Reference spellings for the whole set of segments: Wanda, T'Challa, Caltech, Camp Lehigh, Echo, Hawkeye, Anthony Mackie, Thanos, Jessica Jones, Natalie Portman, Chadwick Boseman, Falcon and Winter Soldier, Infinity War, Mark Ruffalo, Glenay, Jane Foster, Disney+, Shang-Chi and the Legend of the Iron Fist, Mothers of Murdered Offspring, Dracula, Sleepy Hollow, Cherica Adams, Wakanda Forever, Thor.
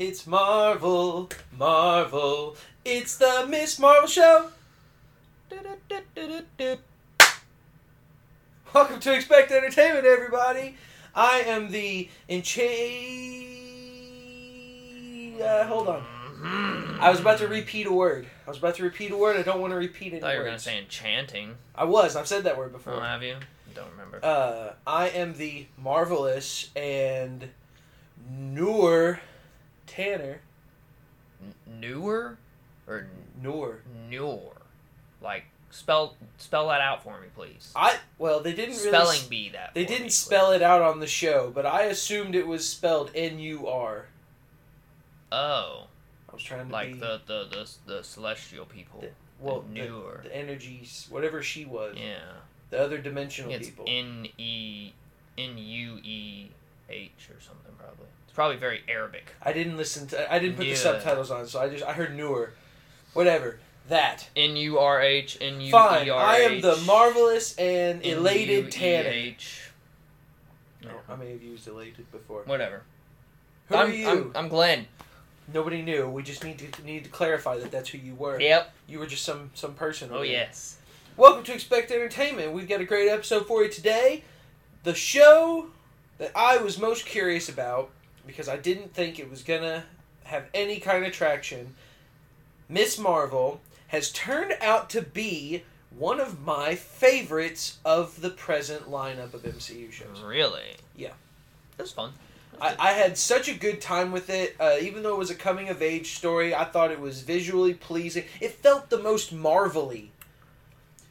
It's Marvel, Marvel. It's the Ms. Marvel show. Welcome to Expect Entertainment, everybody. I am the hold on. I was about to repeat a word. I don't want to repeat it. I thought you were going to say enchanting. I was. I've said that word before. Oh, have you? I don't remember. I am the marvelous and newer Tanner. Newer? Or newer? Newer. Like, spell that out for me, please. Well, they didn't really... Spelling bee that. They didn't spell it out on the show, but I assumed it was spelled N-U-R. Oh. I was trying to like be... Like the celestial people. Newer. The energies, whatever she was. Yeah. The other dimensional people. It's N-U-E-H or something, probably. It's probably very Arabic. I didn't put the subtitles on, so I heard newer. Whatever. That. N-U-R-H, N-U-E-R-H. Fine. I am the marvelous and elated Tanner. No, I may have used elated before. Whatever. Who are you? I'm Glenn. Nobody knew. We just need to clarify that that's who you were. Yep. You were just some person. Oh, yes. Welcome to Expect Entertainment. We've got a great episode for you today. The show that I was most curious about, because I didn't think it was going to have any kind of traction, Ms. Marvel, has turned out to be one of my favorites of the present lineup of MCU shows. Really? Yeah. That's fun. I had such a good time with it. Even though it was a coming-of-age story, I thought it was visually pleasing. It felt the most Marvel-y.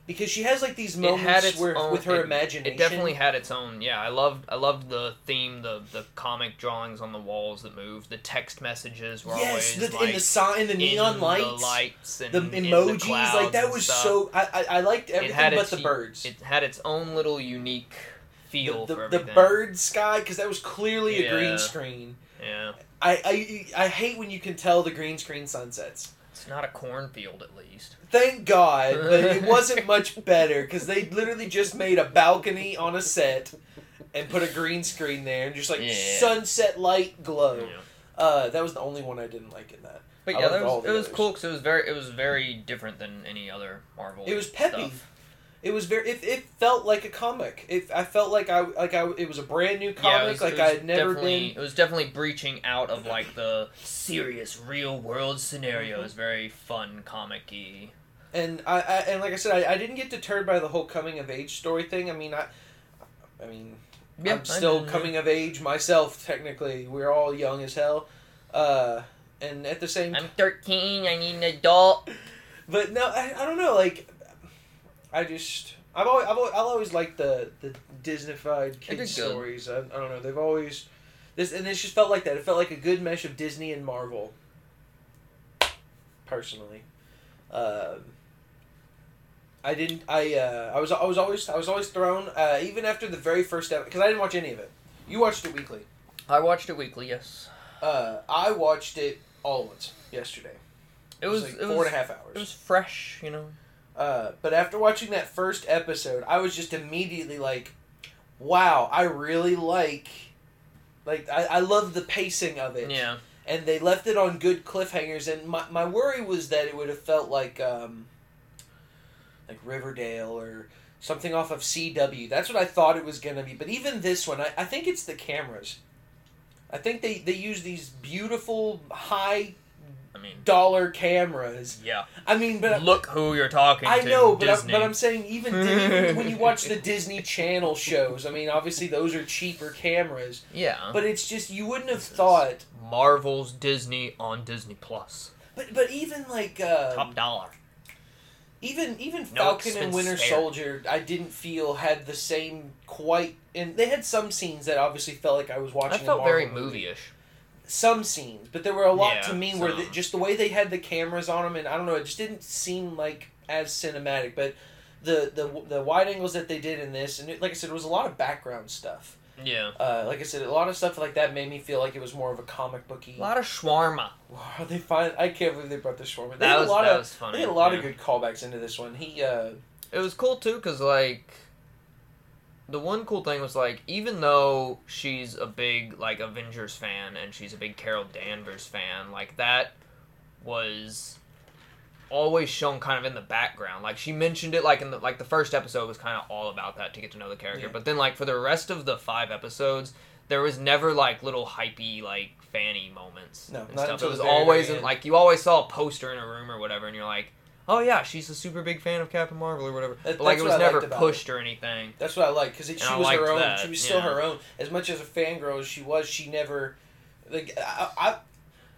Because she has, like, these moments with her imagination. It definitely had its own, yeah. I loved the theme, the comic drawings on the walls that moved, the text messages were always, like... Yes, in the neon lights. The lights and the emojis. Like, that was so... I liked everything but the birds. It had its own little unique... feel for everything. The bird sky, because that was clearly a green screen. Yeah. I hate when you can tell the green screen sunsets. It's not a cornfield, at least. Thank God, but it wasn't much better, because they literally just made a balcony on a set and put a green screen there, and just like sunset light glow. Yeah. That was the only one I didn't like in that. But I it was cool, because it was very different than any other Marvel. It was peppy. Stuff. It was very. It felt like a comic. I felt like I it was a brand new comic. It was I had never been. It was definitely breaching out of like the serious real world scenarios. Very fun comic-y. And I like I said, I didn't get deterred by the whole coming of age story thing. I mean, I'm still coming of age myself. Technically, we're all young as hell. And at the same, I'm 13. I need an adult. But no, I don't know. Like. I've always liked the Disney-fied kids stories. I don't know. They've always this, and it just felt like that. It felt like a good mesh of Disney and Marvel. Personally, I didn't. I was always thrown. Even after the very first episode, because I didn't watch any of it. You watched it weekly. I watched it weekly. Yes. I watched it all at once yesterday. It was like 4.5 hours. It was fresh, you know. But after watching that first episode, I was just immediately like, wow, I really like, I love the pacing of it. Yeah. And they left it on good cliffhangers, and my worry was that it would have felt like Riverdale or something off of CW. That's what I thought it was going to be. But even this one, I think it's the cameras. I think they use these beautiful, high... dollar cameras. Yeah. I mean, but... Look who you're talking to. I know, but I'm saying even when you watch the Disney Channel shows, I mean, obviously those are cheaper cameras. Yeah. But it's just, you wouldn't have thought... Marvel's Disney on Disney+. But even like... Top dollar. Even Falcon and Winter Soldier, I didn't feel had the same quite... And they had some scenes that obviously felt like I was watching a Marvel movie. I felt very movie-ish. Some scenes, but there were a lot to me where just the way they had the cameras on them, and I don't know, it just didn't seem like as cinematic. But the wide angles that they did in this, and it, like I said, it was a lot of background stuff. Yeah. Like I said, a lot of stuff like that made me feel like it was more of a comic booky. A lot of shawarma. Wow, they I can't believe they brought the shawarma. That was funny. They had a lot of good callbacks into this one. It was cool too, because like the one cool thing was, like, even though she's a big, like, Avengers fan and she's a big Carol Danvers fan, like, that was always shown kind of in the background. Like, she mentioned it, like, in the first episode was kind of all about that to get to know the character. Yeah. But then, like, for the rest of the 5 episodes, there was never, like, little hypey, like, fanny moments. No, and not stuff. It was always, in, like, you always saw a poster in a room or whatever, and you're like, oh yeah, she's a super big fan of Captain Marvel or whatever. But, like, it was never pushed or anything. That's what I like, because she was her own. She was still her own. As much as a fangirl as she was, she never, like,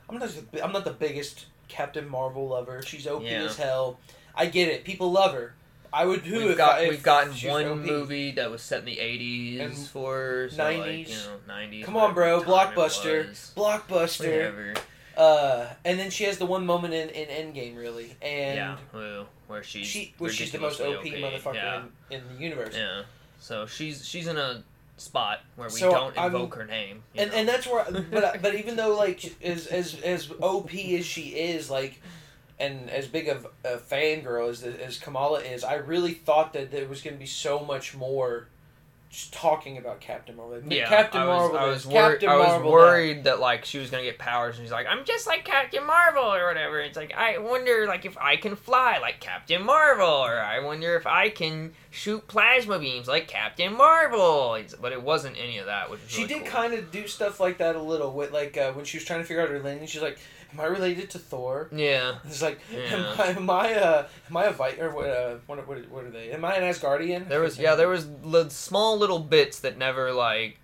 I'm not the biggest Captain Marvel lover. She's OP as hell. I get it. People love her. I would do it. We've gotten one movie that was set in the 80s for 90s. Come on, bro. Blockbuster. Whatever. And then she has the one moment in Endgame, really. And where she's the most OP motherfucker in the universe. Yeah. So she's in a spot where don't invoke her name. And that's where but even though, like, as OP as she is, like, and as big of a fangirl as Kamala is, I really thought that there was going to be so much more just talking about Captain Marvel. Like, I was worried that, like, she was going to get powers, and she's like, I'm just like Captain Marvel, or whatever. It's like, I wonder, like, if I can fly like Captain Marvel, or I wonder if I can shoot plasma beams like Captain Marvel. But it wasn't any of that, which was really cool. She did kind of do stuff like that a little, with, like, when she was trying to figure out her lineage, she's like, am I related to Thor? Yeah. It's like, am I a Viking? Or what are they? Am I an Asgardian? There was small little bits that never, like,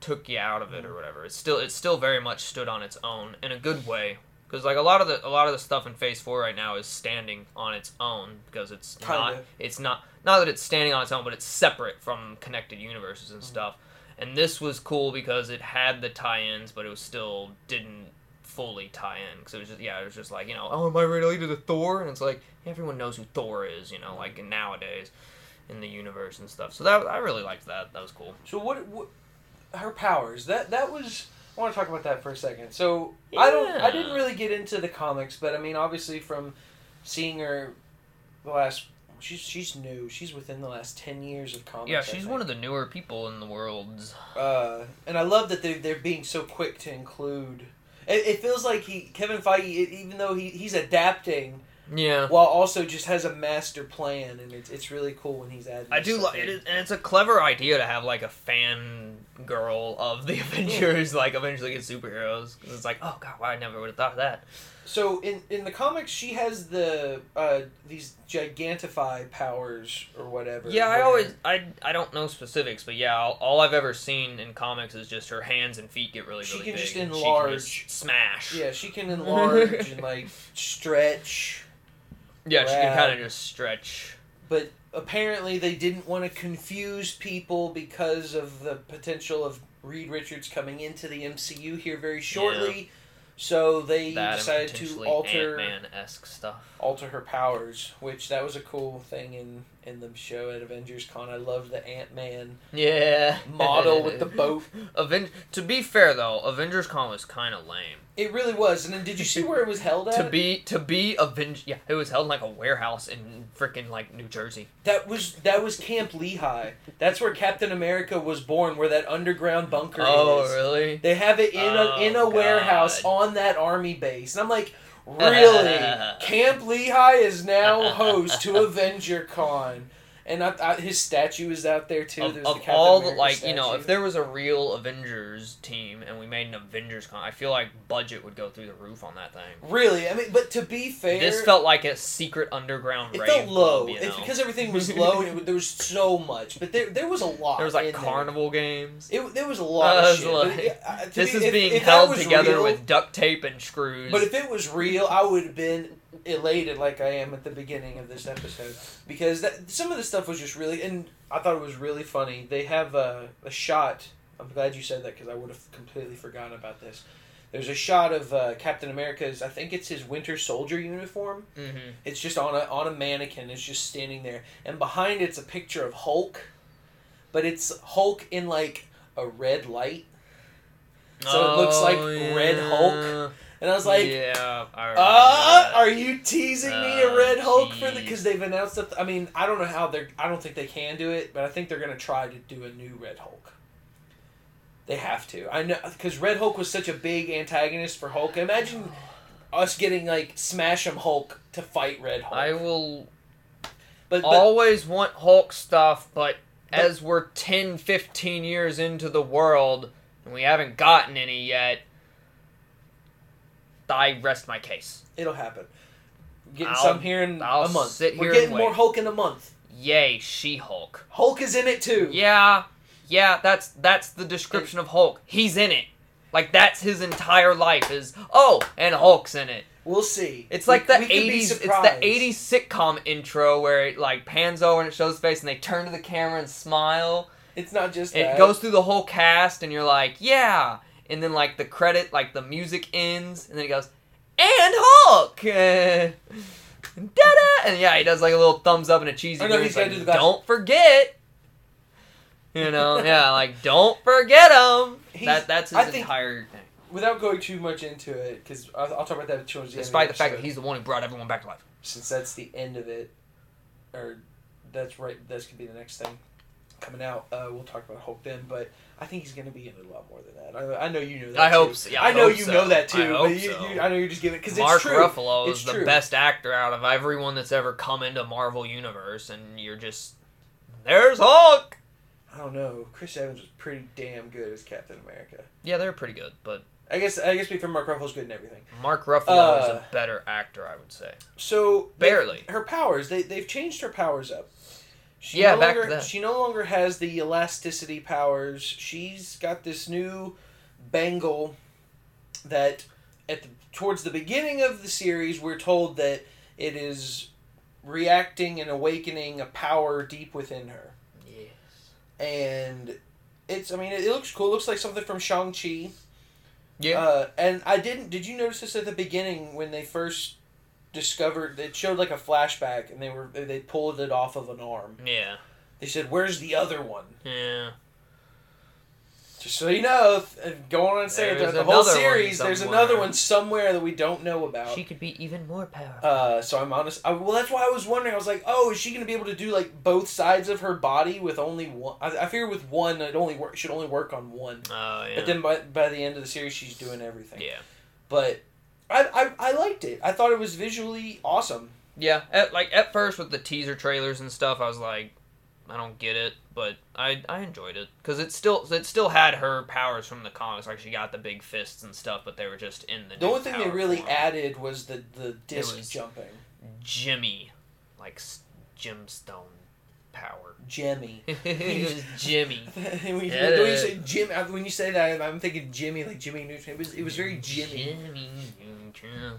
took you out of it or whatever. It still very much stood on its own in a good way, because, like, a lot of the stuff in Phase 4 right now is standing on its own, because it's kinda. Not that it's standing on its own, but it's separate from connected universes and stuff. And this was cool because it had the tie-ins, but it was still didn't fully tie in, because it was just like, you know, oh, am I related to Thor? And it's like, everyone knows who Thor is, you know, like, nowadays in the universe and stuff. So that, I really liked that. That was cool. So what her powers? That was, I want to talk about that for a second. So yeah. I didn't really get into the comics, but I mean, obviously from seeing her she's new. She's within the last 10 years of comics. Yeah, she's one of the newer people in the world. And I love that they're being so quick to include. It feels like Kevin Feige, even though he's adapting, while also just has a master plan, and it's really cool when he's adding. I do like it, and it's a clever idea to have, like, a fan girl of the Avengers, like, eventually get superheroes. Because it's like, oh god, well, I never would have thought of that. So in the comics, she has the these gigantify powers or whatever. Yeah, I don't know specifics, but yeah, all I've ever seen in comics is just her hands and feet get really, really big. She can just enlarge, smash. Yeah, she can enlarge and, like, stretch. Yeah, she can kind of just stretch. But apparently, they didn't want to confuse people because of the potential of Reed Richards coming into the MCU here very shortly. Yeah. So they decided to alter her powers, which that was a cool thing in the show at Avengers Con. I loved the Ant-Man model with the boat. To be fair, though, Avengers Con was kind of lame. It really was. And then did you see where it was held at? to be Avengers, yeah, it was held in, like, a warehouse in freaking, like, New Jersey. That was Camp Lehigh. That's where Captain America was born, where that underground bunker is. Oh, really? They have it in a warehouse on that army base. And I'm like, really? Camp Lehigh is now host to Avenger Con. And his statue is out there, too. There's the Captain America statue. You know, if there was a real Avengers team and we made an Avengers Con, I feel like budget would go through the roof on that thing. Really? I mean, but to be fair, this felt like a secret underground rave. It felt low. Club, it's because everything was low and there was so much. But there was a lot. There was, like, carnival games. There was a lot of shit. Like, this is being held together with duct tape and screws. But if it was real, I would have been elated like I am at the beginning of this episode, because some of the stuff was just really, and I thought it was really funny. They have a shot. I'm glad you said that, because I would have completely forgotten about this. There's a shot of Captain America's, I think it's his Winter Soldier uniform. Mm-hmm. It's just on a mannequin. It's just standing there, and behind it's a picture of Hulk, but it's Hulk in, like, a red light, so it looks like Red Hulk. And I was like, yeah, are you teasing me a Red Hulk for the... Because they've announced that... I mean, I don't know how they're... I don't think they can do it, but I think they're going to try to do a new Red Hulk. They have to. I know, because Red Hulk was such a big antagonist for Hulk. Imagine us getting, like, Smash 'em Hulk to fight Red Hulk. I will... But always want Hulk stuff, but as we're 10, 15 years into the world, and we haven't gotten any yet, I rest my case. It'll happen. Getting some here in a month. We're getting more Hulk in a month. Yay, She-Hulk. Hulk is in it too. Yeah, that's the description of Hulk. He's in it. Like, that's his entire life is, and Hulk's in it. We'll see. It's like the 80s sitcom intro where it like pans over and it shows his face and they turn to the camera and smile. It's not just that. It goes through the whole cast and you're like, yeah. And then like the credit, like the music ends and then it goes, and Hulk! Da-da! And yeah, he does like a little thumbs up and a cheesy grin. Like, don't forget! You know, yeah, like, don't forget him! That's his entire thing. Without going too much into it, because I'll talk about that towards the end. Despite the fact that he's the one who brought everyone back to life. Since that's the end of it, or that's right, this could be the next thing coming out. We'll talk about Hulk then, but I think he's going to be in it a lot more than that. I know you know that I too. Hope so. Yeah, I know you know that too. I hope I know you're just giving it, because it's true. Mark Ruffalo is the best actor out of everyone that's ever come into Marvel Universe, and you're just, there's Hulk! I don't know. Chris Evans was pretty damn good as Captain America. Yeah, they were pretty good, but... I guess because Mark Ruffalo's good and everything. Mark Ruffalo is a better actor, I would say. So... Barely. Her powers. They've changed her powers up. She no longer has the elasticity powers. She's got this new bangle that, towards the beginning of the series, we're told that it is reacting and awakening a power deep within her. And it's, I mean, it looks cool. It looks like something from Shang-Chi. Yeah. And I didn't, did you notice this at the beginning when they first discovered, it showed like a flashback and they pulled it off of an arm. Yeah. They said, where's the other one? Yeah. Just so you know, going on and saying the whole series, there's another one somewhere that we don't know about. She could be even more powerful. So I'm honest. Well, that's why I was wondering. I was like, is she going to be able to do like both sides of her body with only one? I figure with one, it only should only work on one. Oh, yeah. But then by the end of the series, she's doing everything. Yeah. But I liked it. I thought it was visually awesome. Yeah. At first with the teaser trailers and stuff, I was like, I don't get it, but I enjoyed it because it still had her powers from the comics. Like she got the big fists and stuff, but they were just in the. The only thing they really added was the disc jumping. Jimmy, like gemstone power. Jimmy. He was Jimmy. When you say Jim, when you say that, I'm thinking Jimmy, like Jimmy Neutron. It was very Jimmy. Jimmy Neutron.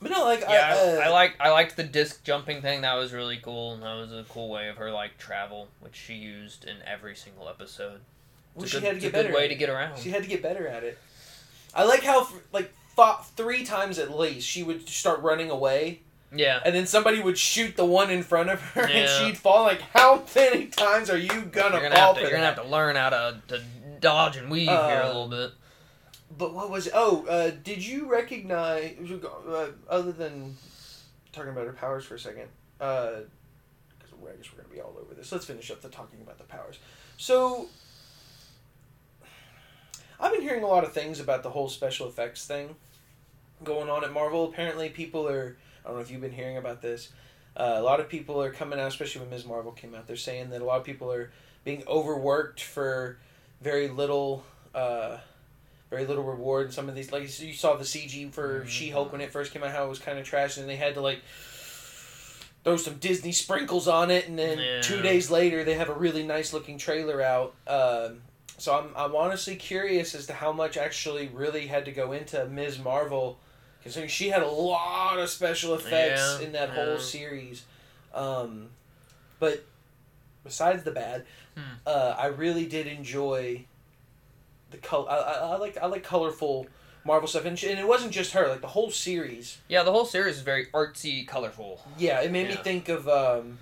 But no, like I liked the disc jumping thing. That was really cool, and that was a cool way of her like travel, which she used in every single episode. Well, she had to get better. Good way to get around. She had to get better at it. I like how like three times at least she would start running away. Yeah. And then somebody would shoot the one in front of her, and she'd fall. Like, how many times are you gonna fall? You're gonna have to learn how to dodge and weave here a little bit. But what was... did you recognize... other than talking about her powers for a second... because I guess we're going to be all over this. Let's finish up the talking about the powers. So... I've been hearing a lot of things about the whole special effects thing going on at Marvel. Apparently people are... I don't know if you've been hearing about this. A lot of people are coming out, especially when Ms. Marvel came out. They're saying that a lot of people are being overworked for very little... very little reward in some of these. Like, you saw the CG for She-Hulk when it first came out, how it was kind of trash, and they had to, like, throw some Disney sprinkles on it, and then 2 days later, they have a really nice-looking trailer out. So I'm honestly curious as to how much actually really had to go into Ms. Marvel, considering she had a lot of special effects in that whole series. But besides the bad, I really did enjoy... The color, I like colorful Marvel stuff, and it wasn't just her. Like the whole series. Yeah, the whole series is very artsy, colorful. Yeah, it made me think of you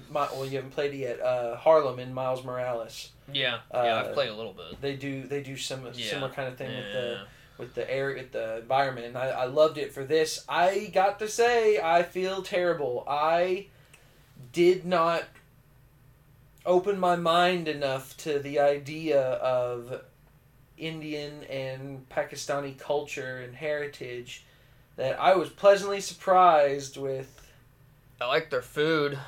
haven't played it yet. Harlem and Miles Morales. Yeah, I've played a little bit. They do some similar kind of thing with the with the air, with the environment, and I loved it for this. I got to say, I feel terrible. I did not open my mind enough to the idea of Indian and Pakistani culture and heritage that I was pleasantly surprised with. I like their food.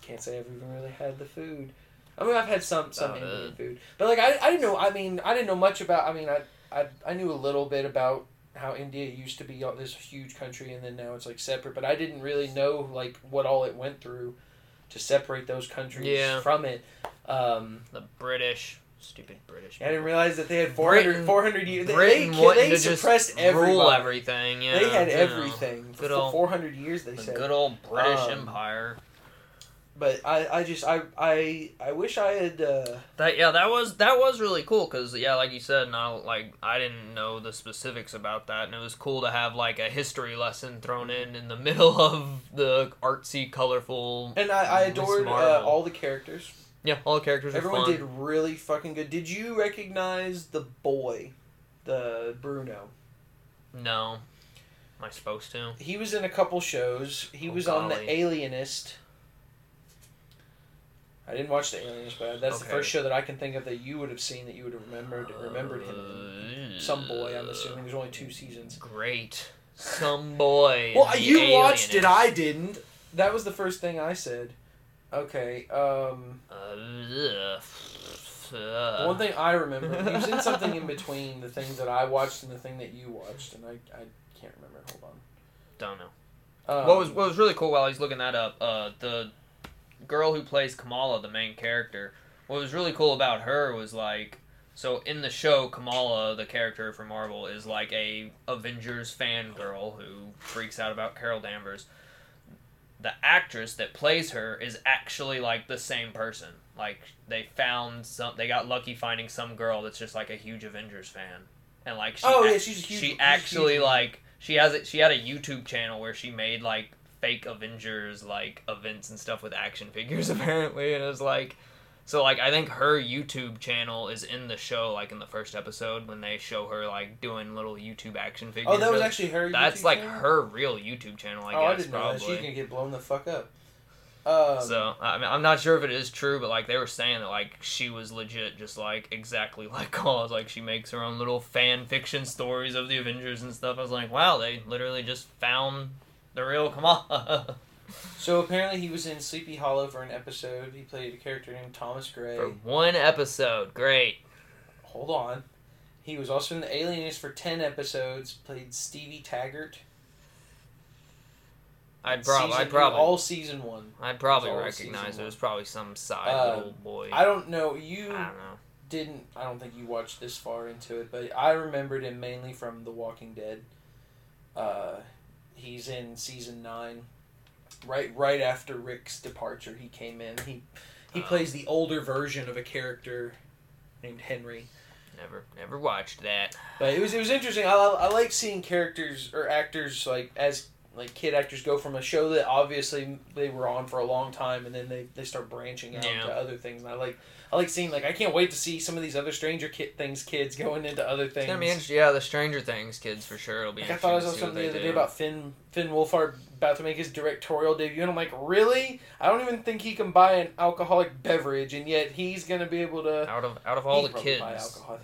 Can't say I've even really had the food. I mean, I've had some Indian food, but like I didn't know. I mean, I didn't know much about. I mean, I knew a little bit about how India used to be this huge country, and then now it's like separate. But I didn't really know like what all it went through to separate those countries from it. The British, stupid British. I didn't realize that they had 400 years. They suppressed everything. Yeah, they had everything for 400 years. They said good old British Empire. But I just wish I had that was really cool, because like you said, I didn't know the specifics about that, and it was cool to have like a history lesson thrown in the middle of the artsy, colorful. And I adored all the characters. Yeah, all the characters. Everyone did really fucking good. Did you recognize the boy, the Bruno? No, am I supposed to? He was in a couple shows. He was on The Alienist. I didn't watch The Alienist, but that's the first show that I can think of that you would have seen, that you would have remembered him. Some boy, I'm assuming. There's only 2 seasons. Great. Some boy. Well, you Alienist. Watched it, I didn't. That was the first thing I said. Okay, one thing I remember, he was in something in between the things that I watched and the thing that you watched, and I can't remember. Hold on. Don't know. What was really cool while he's looking that up, the girl who plays Kamala, the main character, what was really cool about her was like, so in the show, Kamala, the character from Marvel, is like a Avengers fangirl who freaks out about Carol Danvers. The actress that plays her is actually like the same person. Like they got lucky finding some girl that's just like a huge Avengers fan, and like she's huge. She actually huge. Like she had a YouTube channel where she made like fake Avengers like events and stuff with action figures apparently, and it was like, so like I think her YouTube channel is in the show, like in the first episode when they show her like doing little YouTube action figures. Oh, that was actually her. That's YouTube like channel? Her real YouTube channel. I guess I didn't know probably. That. She's gonna get blown the fuck up. So I mean, I'm not sure if it is true, but like they were saying that like she was legit, just like exactly like Cause. Like she makes her own little fan fiction stories of the Avengers and stuff. I was like, wow, they literally just found the real Kamala. So apparently he was in Sleepy Hollow for an episode. He played a character named Thomas Gray. For one episode. Great. Hold on. He was also in The Alienist for 10 episodes. Played Stevie Taggart. All season 1. I'd probably recognize it. It was probably some side little boy. I don't know. I don't think you watched this far into it, but I remembered him mainly from The Walking Dead. He's in season 9, right after Rick's departure. He came in. He plays the older version of a character named Henry. Never watched that. But it was interesting. I like seeing characters or actors like as like kid actors go from a show that obviously they were on for a long time, and then they start branching out to other things. And I like seeing, like, I can't wait to see some of these other Stranger Things kids going into other things. It's gonna be interesting. Yeah, the Stranger Things kids for sure. It'll be interesting. I thought I saw something the other day about Finn Wolfhard about to make his directorial debut, and I'm like, really? I don't even think he can buy an alcoholic beverage, and yet he's gonna be able to. Out of all the kids, I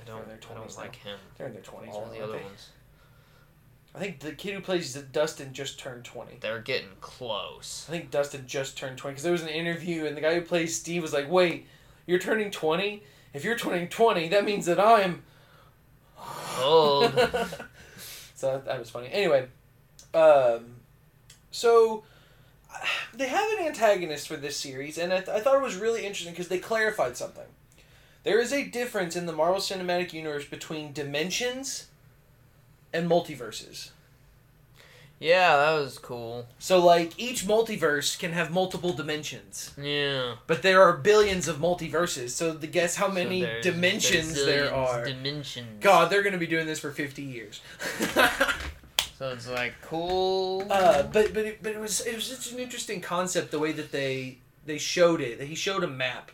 don't like him. They're in their 20s. All the other ones. I think the kid who plays Dustin just turned 20. They're getting close. I think Dustin just turned 20 because there was an interview, and the guy who plays Steve was like, "Wait, you're turning 20? If you're turning 20, that means that I'm old." So that was funny. Anyway, so they have an antagonist for this series, and I thought it was really interesting because they clarified something. There is a difference in the Marvel Cinematic Universe between dimensions and multiverses. Yeah, that was cool. So, like, each multiverse can have multiple dimensions. Yeah. But there are billions of multiverses, so to guess how many dimensions there are. Dimensions. God, they're going to be doing this for 50 years. So it's, like, cool. But it was such an interesting concept, the way that they showed it. He showed a map,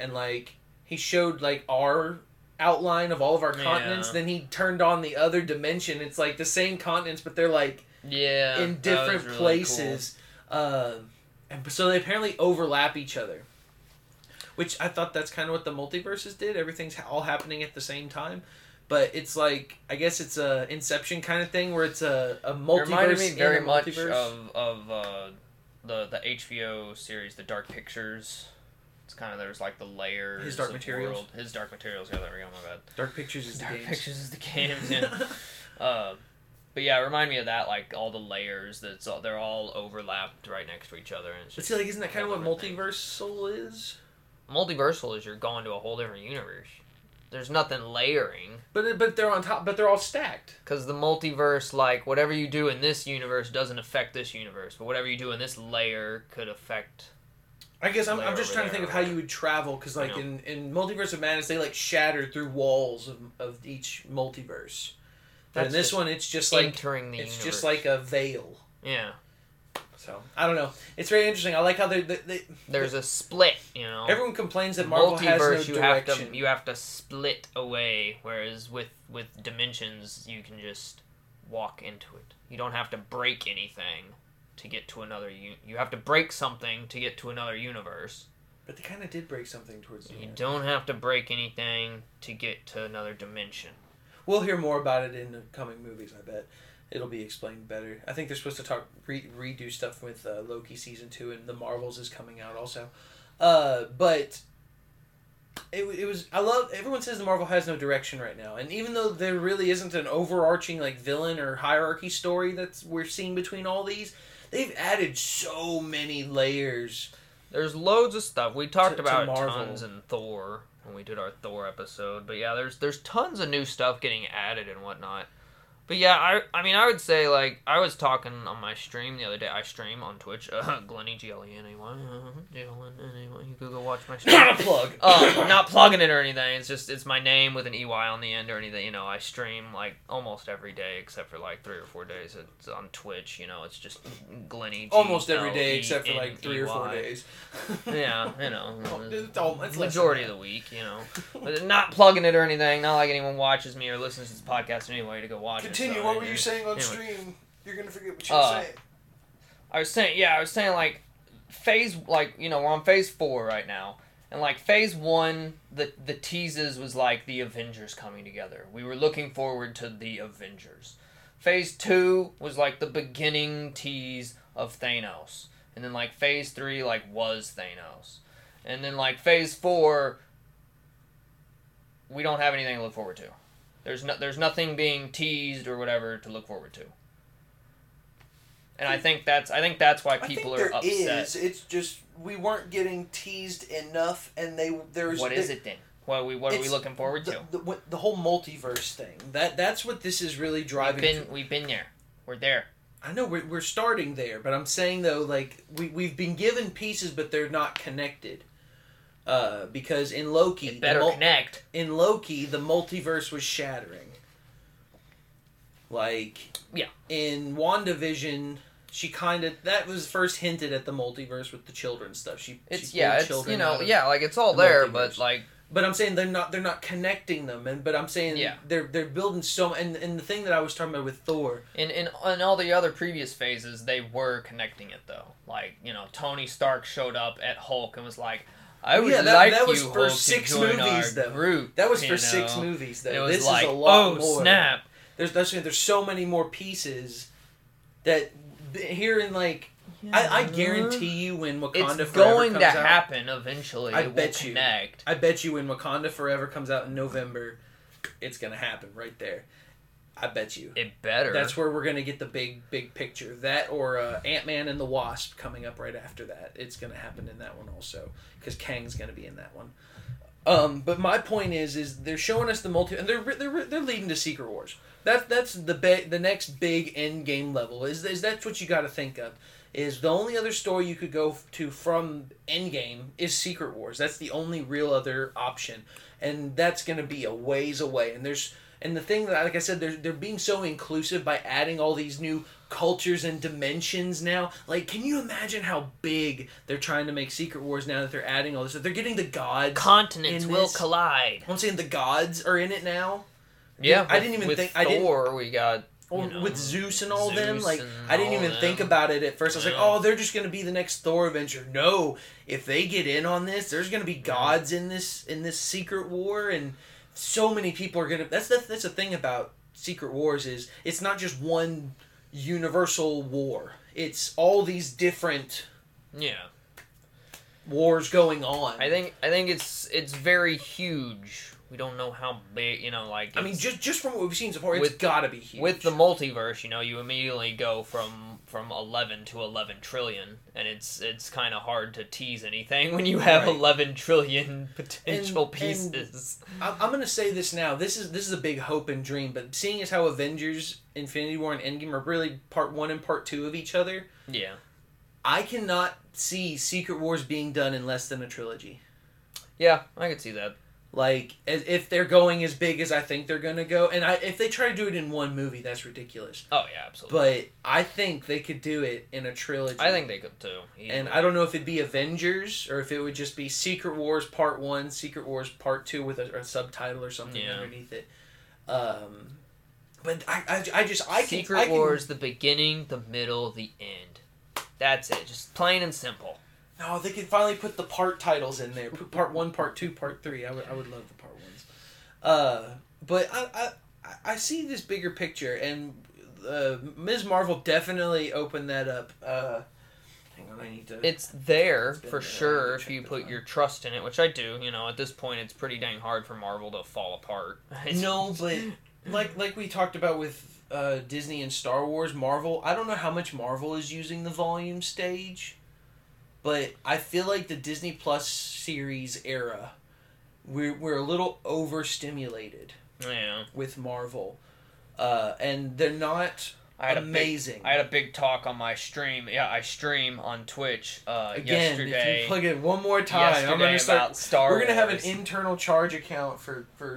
and, like, he showed, like, our outline of all of our continents, then he turned on the other dimension. It's like the same continents, but they're like in different really places. Cool. And so they apparently overlap each other. Which I thought that's kind of what the multiverses did. Everything's all happening at the same time. But it's like, I guess it's a Inception kind of thing where it's a multiverse. It reminded me very much of the HBO series, The Dark Pictures. It's kind of, there's like the layers. His Dark Materials. World. His Dark Materials. Yeah, there we go. My bad. Dark Pictures is the games. Dark Pictures is the games, yeah. But yeah, it reminded me of that, like all the layers. They're all overlapped right next to each other. And it's just, but see, like, isn't that kind of what multiversal is? Multiversal is you're going to a whole different universe. There's nothing layering. But they're on top. But they're all stacked. Because the multiverse, like whatever you do in this universe doesn't affect this universe, but whatever you do in this layer could affect. I guess I'm just trying to think of how you would travel, because like in Multiverse of Madness they like shatter through walls of each multiverse. But in this one it's just like entering the universe. It's just like a veil. Yeah. So, I don't know. It's very interesting. I like how there's a split, you know. Everyone complains that Marvel has no direction. You have to split away, whereas with Dimensions, you can just walk into it. You don't have to break anything to get to another... You have to break something to get to another universe. But they kind of did break something towards the end. You don't have to break anything to get to another dimension. We'll hear more about it in the coming movies, I bet. It'll be explained better. I think they're supposed to redo stuff with Loki Season 2, and The Marvels is coming out also. But it was... I love... Everyone says The Marvel has no direction right now. And even though there really isn't an overarching like villain or hierarchy story that's we're seeing between all these, they've added so many layers. There's loads of stuff. We talked about tons in Thor when we did our Thor episode. But yeah, there's tons of new stuff getting added and whatnot. But yeah, I mean, I would say, like, I was talking on my stream the other day. I stream on Twitch. Glenny, G-L-E-N-A-Y. G-L-E-N-A-Y. You could go watch my stream. Not a plug. I'm not plugging it or anything. It's just, it's my name with an E-Y on the end or anything. You know, I stream, like, almost every day except for, like, 3 or 4 days. It's on Twitch, you know. It's just Glenny, G-L-E-N-A-Y. Almost every day except for, like, 3 or 4 days. Yeah, you know. It's majority of the week, you know. But not plugging it or anything. Not like anyone watches me or listens to this podcast anyway to go watch it. Continue. What were you saying on stream? You're gonna forget what you were saying. I was saying like phase, like, you know, we're on phase 4 right now, and like phase 1, the teases was like the Avengers coming together. We were looking forward to the Avengers. Phase 2 was like the beginning tease of Thanos, and then like phase 3 like was Thanos, and then like phase 4 we don't have anything to look forward to. There's nothing being teased or whatever to look forward to. And I think that's why people are upset. It's just we weren't getting teased enough, and there's what is it then? What are we looking forward to? The whole multiverse thing. That's what this is really driving. We've been there. We're there. I know we're starting there, but I'm saying though, like we've been given pieces, but they're not connected. Because in Loki... It better connect. In Loki, the multiverse was shattering. Like... Yeah. In WandaVision, she kind of... That was first hinted at the multiverse with the children stuff. She pulled children you know, yeah, like, it's all there, but, like... But I'm saying they're not connecting them, but I'm saying they're building so... And the thing that I was talking about with Thor... In all the other previous phases, they were connecting it, though. Like, you know, Tony Stark showed up at Hulk and was like... That was for six movies, though. That was for 6 movies, though. This like, is a lot more. Oh, snap. There's so many more pieces that here in, like... Yeah. I guarantee you when Wakanda Forever comes out... It's going to happen eventually. I bet you when Wakanda Forever comes out in November, it's going to happen right there. I bet you. It better. That's where we're going to get the big picture. That or Ant-Man and the Wasp coming up right after that. It's going to happen in that one also, because Kang's going to be in that one. But my point is they're showing us the multi... And they're leading to Secret Wars. That's the next big end game level. Is that's what you got to think of. Is the only other story you could go to from Endgame is Secret Wars. That's the only real other option. And that's going to be a ways away. And there's... And the thing that, like I said, they're being so inclusive by adding all these new cultures and dimensions now. Like, can you imagine how big they're trying to make Secret Wars now that they're adding all this stuff? They're getting the gods. Continents will collide. I'm saying the gods are in it now. Yeah, I didn't even think. With Thor, we got. Or you know, with Zeus and all them, like, I didn't even think about it at first. I was like, oh, they're just going to be the next Thor Avenger. No, if they get in on this, there's going to be gods in this Secret War, and so many people are going to... That's the thing about Secret Wars is it's not just one universal war. It's all these different wars going on. I think it's very huge. We don't know how big, I mean, just from what we've seen so far, it's got to be huge. With the multiverse, you immediately go from 11 to 11 trillion, and it's kind of hard to tease anything when you have 11 trillion potential pieces. And I'm going to say this now. This is a big hope and dream, but seeing as how Avengers, Infinity War, and Endgame are really part one and part two of each other, I cannot see Secret Wars being done in less than a trilogy. Yeah, I could see that. Like, if they're going as big as I think they're going to go, and if they try to do it in one movie, that's ridiculous. Oh, yeah, absolutely. But I think they could do it in a trilogy. I think they could, too. Either. And I don't know if it'd be Avengers, or if it would just be Secret Wars Part 1, Secret Wars Part 2 with a subtitle or something underneath it. But Secret Wars, the beginning, the middle, the end. That's it. Just plain and simple. No, they could finally put the part titles in there. Put part one, part two, part three. I would love the part ones. But I see this bigger picture, and Ms. Marvel definitely opened that up. Hang on, I need to... It's there, sure, if you put your trust in it, which I do. At this point, it's pretty dang hard for Marvel to fall apart. No, but like we talked about with Disney and Star Wars, Marvel, I don't know how much Marvel is using the volume stage. But I feel like the Disney Plus series era, we're a little overstimulated with Marvel. And they're not amazing. I had a big talk on my stream. Yeah, I stream on Twitch yesterday. If you plug it one more time, I'm going to start. We're going to have an internal charge account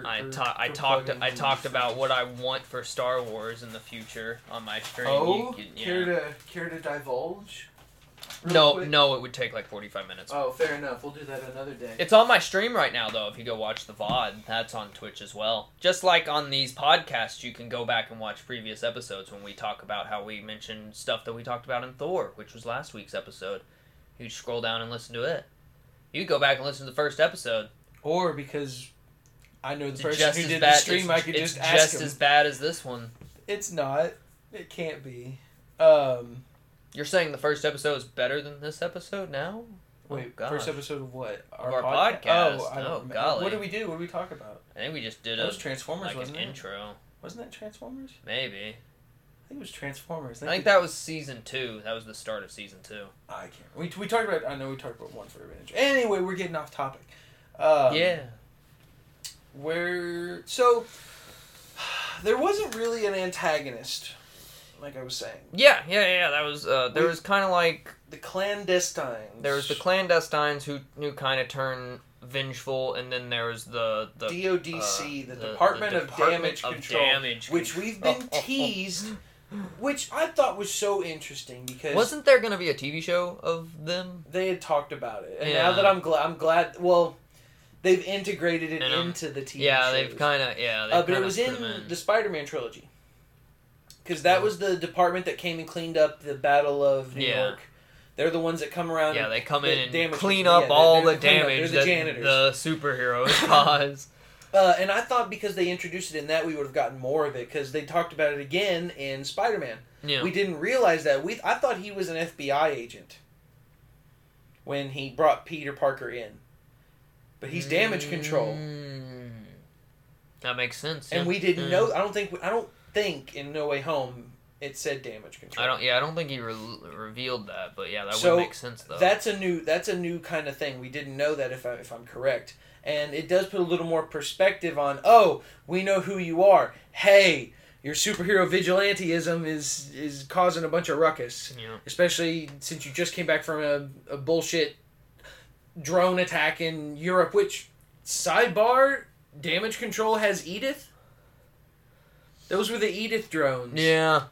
I talked about what I want for Star Wars in the future on my stream. Oh, care to divulge? No, it would take like 45 minutes. Oh, fair enough. We'll do that another day. It's on my stream right now, though, if you go watch the VOD. That's on Twitch as well. Just like on these podcasts, you can go back and watch previous episodes when we talk about how we mentioned stuff that we talked about in Thor, which was last week's episode. You scroll down and listen to it. You go back and listen to the first episode. Or because I know the person who did the stream, I could just ask him. It's just as bad as this one. It's not. It can't be. You're saying the first episode is better than this episode now? Wait, oh, first episode of what? Our podcast? Oh, golly. What did we do? What did we talk about? I think we just did Transformers, wasn't an intro. Wasn't that Transformers? Maybe. I think it was Transformers. I think that was season 2. That was the start of season 2. I can't remember. We talked about... I know we talked about one for a minute. Anyway, we're getting off topic. So, there wasn't really an antagonist... Like I was saying. Yeah. That was was kind of like the clandestines. There was the clandestines who kind of turn vengeful, and then there was the DODC, the Department of Damage Control, which we've been teased, which I thought was so interesting because wasn't there going to be a TV show of them? They had talked about it, and now that I'm glad. Well. They've integrated it into the TV. Yeah, shows. They've kind of but it was in the Spider-Man trilogy. Because that was the department that came and cleaned up the Battle of New York. They're the ones that come around. Yeah, they come in and clean up all the damage that the superheroes cause. And I thought because they introduced it in that, we would have gotten more of it. Because they talked about it again in Spider-Man. Yeah. We didn't realize that. I thought he was an FBI agent when he brought Peter Parker in. But he's damage control. That makes sense. And we didn't know. I don't think in No Way Home it said damage control. I don't think he revealed that, but yeah, that would make sense though. That's a new kind of thing. We didn't know that if I'm correct. And it does put a little more perspective on, oh, we know who you are. Hey, your superhero vigilantism is causing a bunch of ruckus. Yeah. Especially since you just came back from a bullshit drone attack in Europe, which sidebar, damage control has Edith. Those were the Edith drones. Yeah.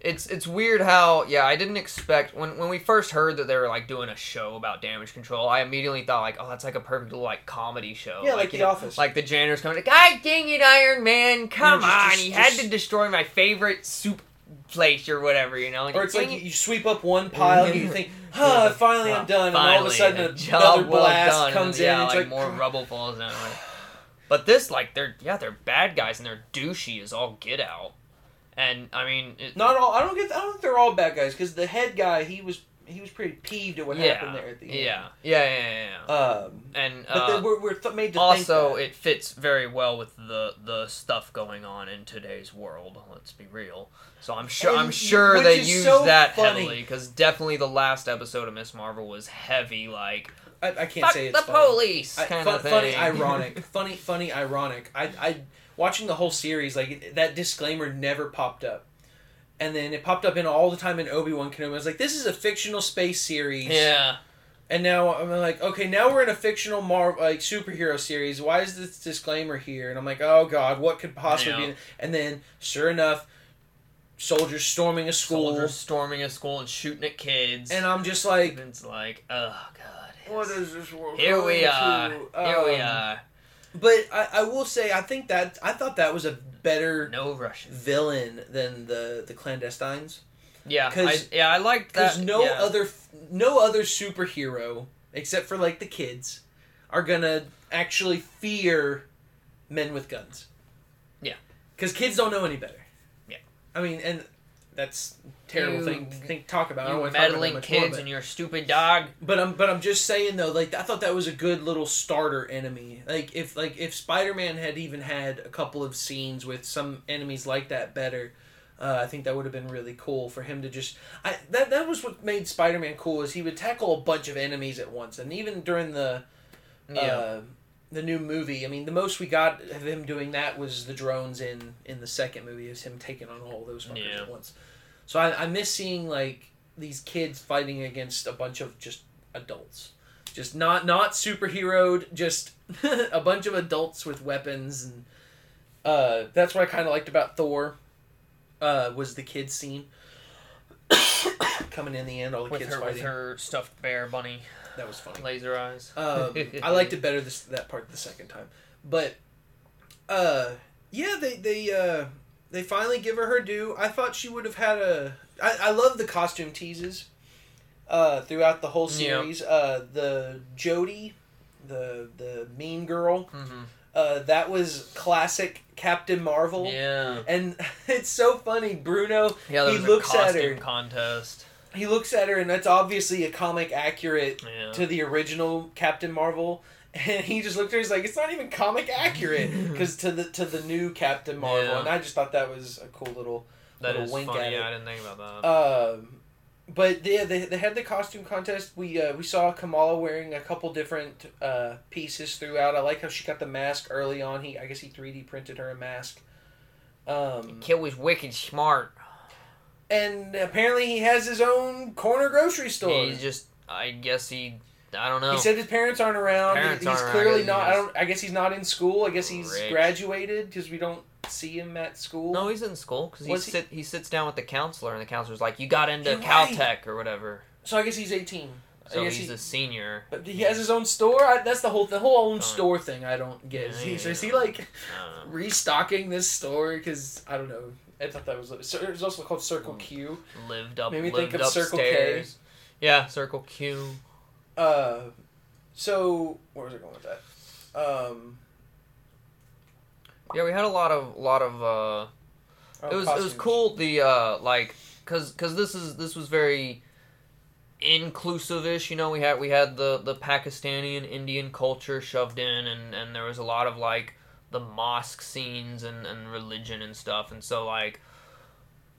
It's weird how... Yeah, I didn't expect... When we first heard that they were, like, doing a show about damage control, I immediately thought, like, oh, that's, like, a perfect little, like, comedy show. Yeah, like The Office. Like, the janitor's coming, like, God dang it, Iron Man, come on, he had to destroy my favorite soup place or whatever, you know? Like, or it's like you sweep up one pile and you think, huh, finally I'm done, and all of a sudden another blast comes in. Yeah, like, more rubble falls down. But this, like, they're bad guys, and they're douchey as all get out. And I mean, I don't think they're all bad guys, because the head guy, he was pretty peeved at what happened there at the end. Yeah. But we're made to also think also it fits very well with the stuff going on in today's world. Let's be real. So I'm sure they used that heavily, because definitely the last episode of Ms. Marvel was heavy, like. I can't say it's the funny. Police kind of thing. Funny, ironic. funny, ironic. I watching the whole series, like, that disclaimer never popped up, and then it popped up in all the time in Obi-Wan Kenobi. I was like, this is a fictional space series. Yeah. And now I'm like, okay, now we're in a fictional superhero series. Why is this disclaimer here? And I'm like, oh God, what could possibly be? And then, sure enough. Soldiers storming a school and shooting at kids. And I'm just like... And it's like, oh, God. What is this world? Here we are. But I will say, I thought that was a better villain than the Clandestines. Yeah, I liked that. Because no other superhero, except for, like, the kids, are going to actually fear men with guns. Yeah. Because kids don't know any better. I mean, and that's a terrible thing to talk about. You meddling kids and your stupid dog. But I'm just saying, though, like, I thought that was a good little starter enemy. Like, if Spider-Man had even had a couple of scenes with some enemies like that better, I think that would have been really cool for him to just... That was what made Spider-Man cool, is he would tackle a bunch of enemies at once. And even during the new movie, I mean, the most we got of him doing that was the drones in the second movie, is him taking on all those fuckers at once. So I miss seeing, like, these kids fighting against a bunch of just adults. Just not superheroed, just a bunch of adults with weapons. And that's what I kind of liked about Thor, was the kids scene. Coming in the end, all the kids fighting. With her stuffed bear bunny. That was funny. Laser eyes. I liked it better that part the second time. But, they finally give her due. I thought she would have had I love the costume teases throughout the whole series. Yeah. The Jody, the mean girl, mm-hmm. That was classic Captain Marvel. Yeah. And it's so funny. Bruno, he looks at her. Yeah, there was a costume contest. He looks at her, and that's obviously a comic accurate to the original Captain Marvel. And he just looked at her, he's like, it's not even comic accurate, because to the new Captain Marvel. Yeah. And I just thought that was a cool little wink funny. At it. Yeah, I didn't think about that. But yeah, they had the costume contest. We saw Kamala wearing a couple different pieces throughout. I like how she got the mask early on. I guess he 3D printed her a mask. The kid was wicked smart. And apparently he has his own corner grocery store. He's just, I guess he, I don't know. He said his parents aren't around. He's clearly not, I guess he's not in school. I guess he's graduated, because we don't see him at school. No, he's in school, because he sits down with the counselor, and the counselor's like, you got into Caltech or whatever. So I guess he's 18. So I guess he's a senior. But he has his own store? That's the whole own store thing I don't get. Is he, like, restocking this store? Because, I don't know. I thought that was... It was also called Circle Q. Made me think of Circle K. Yeah, Circle Q. So, where was I going with that? Yeah, we had a lot of... It was cool, the, like... Because this was very inclusive-ish, you know? We had the Pakistani and Indian culture shoved in, and there was a lot of, like... the mosque scenes and religion and stuff, and so, like,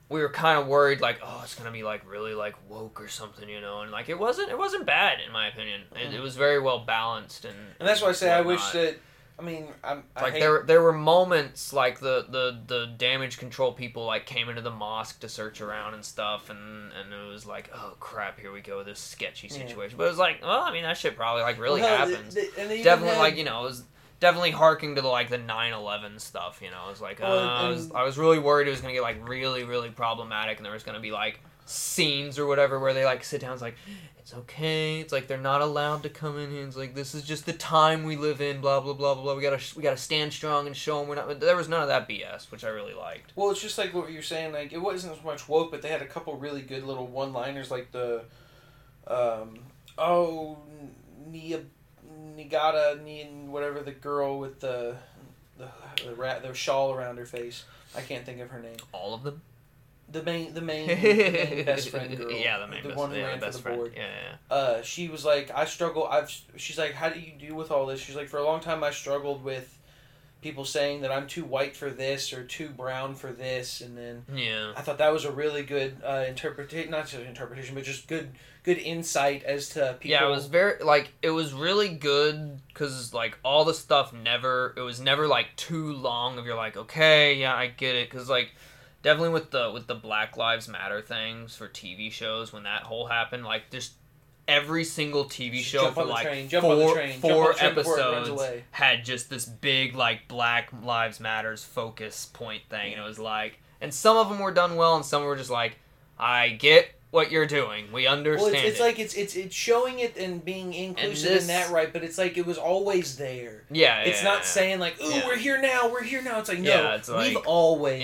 we were kind of worried, like, oh, it's gonna be, like, really, like, woke or something, you know, and, like, it wasn't bad, in my opinion. It was very well balanced, and that's why I say whatnot. I wish that, I mean, there were moments, like, the damage control people, like, came into the mosque to search around and stuff, and it was like, oh, crap, here we go, this sketchy situation, but it was like, well, I mean, that shit probably, like, really happens. Definitely, like, you know, it was... definitely harking to the, like, the 9/11 stuff, you know. It was like, I was really worried it was going to get, like, really, really problematic, and there was going to be, like, scenes or whatever where they, like, sit down, it's like, it's okay, it's like, they're not allowed to come in here, it's like, this is just the time we live in, blah, blah, blah, blah, blah, we gotta stand strong and show them we're not, there was none of that BS, which I really liked. Well, it's just like what you're saying, like, it wasn't as much woke, but they had a couple really good little one-liners, like the, whatever the girl with the shawl around her face. I can't think of her name. All of them? The main best friend girl. Yeah, the main best friend. The one who ran for the board. Yeah. She was like, I struggle. She's like, how do you deal with all this? She's like, for a long time I struggled with people saying that I'm too white for this or too brown for this, and then I thought that was a really good good insight as to people. Yeah, it was very, like, it was really good because, like, all the stuff it was never like too long of you're like, okay, yeah, I get it, because, like, definitely with the Black Lives Matter things for TV shows when that whole happened, like, just every single TV show for like four episodes had just this big, like, Black Lives Matters focus point thing, and it was like, and some of them were done well, and some were just like, I get what you're doing, we understand. Well, it's like it's showing it and being inclusive in that, right? But it's like it was always there. Yeah, it's not saying like, ooh, we're here now. It's like, no, we've always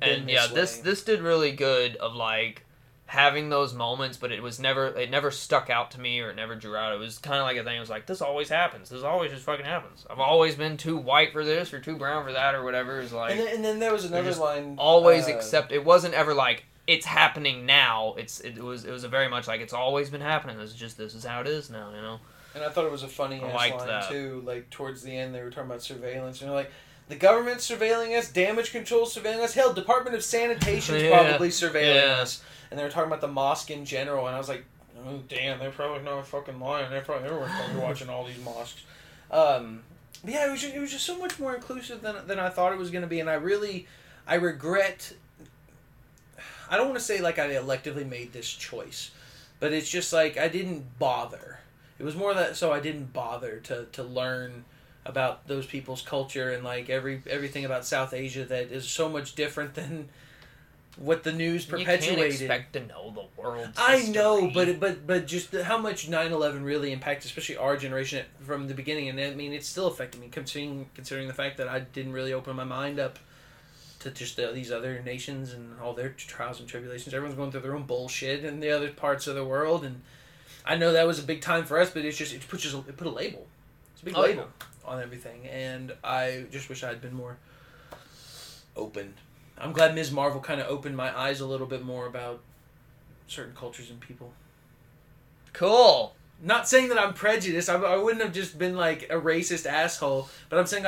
been this way. This did really good of, like, having those moments, but it never stuck out to me, or it never drew out. It was kind of like a thing, it was like, this always happens. This always just fucking happens. I've always been too white for this or too brown for that or whatever. It's like, and then there was another line. Always accept. It wasn't ever like, it's happening now. It was a very much like, it's always been happening. It's just, this is how it is now, you know? And I thought it was a funny line too. Like, towards the end, they were talking about surveillance, and they're like, the government's surveilling us, damage control surveilling us, hell, Department of Sanitation's probably surveilling us. And they were talking about the mosque in general, and I was like, oh, damn, they're probably not fucking lying. Everyone's probably watching all these mosques. But yeah, it was just so much more inclusive than I thought it was going to be, and I regret, I don't want to say, like, I electively made this choice, but it's just like, I didn't bother. It was more that, so I didn't bother to learn about those people's culture and, like, everything about South Asia that is so much different than what the news perpetuated. You can't expect to know the world's history. I know, but just how much 9/11 really impacted, especially our generation from the beginning, and I mean, it's still affecting me, considering the fact that I didn't really open my mind up to just these other nations and all their trials and tribulations. Everyone's going through their own bullshit in the other parts of the world, and I know that was a big time for us, but it's just, it put a label. It's a big label on everything, and I just wish I had been more open. I'm glad Ms. Marvel kind of opened my eyes a little bit more about certain cultures and people. Cool. Not saying that I'm prejudiced. I wouldn't have just been like a racist asshole, but I'm saying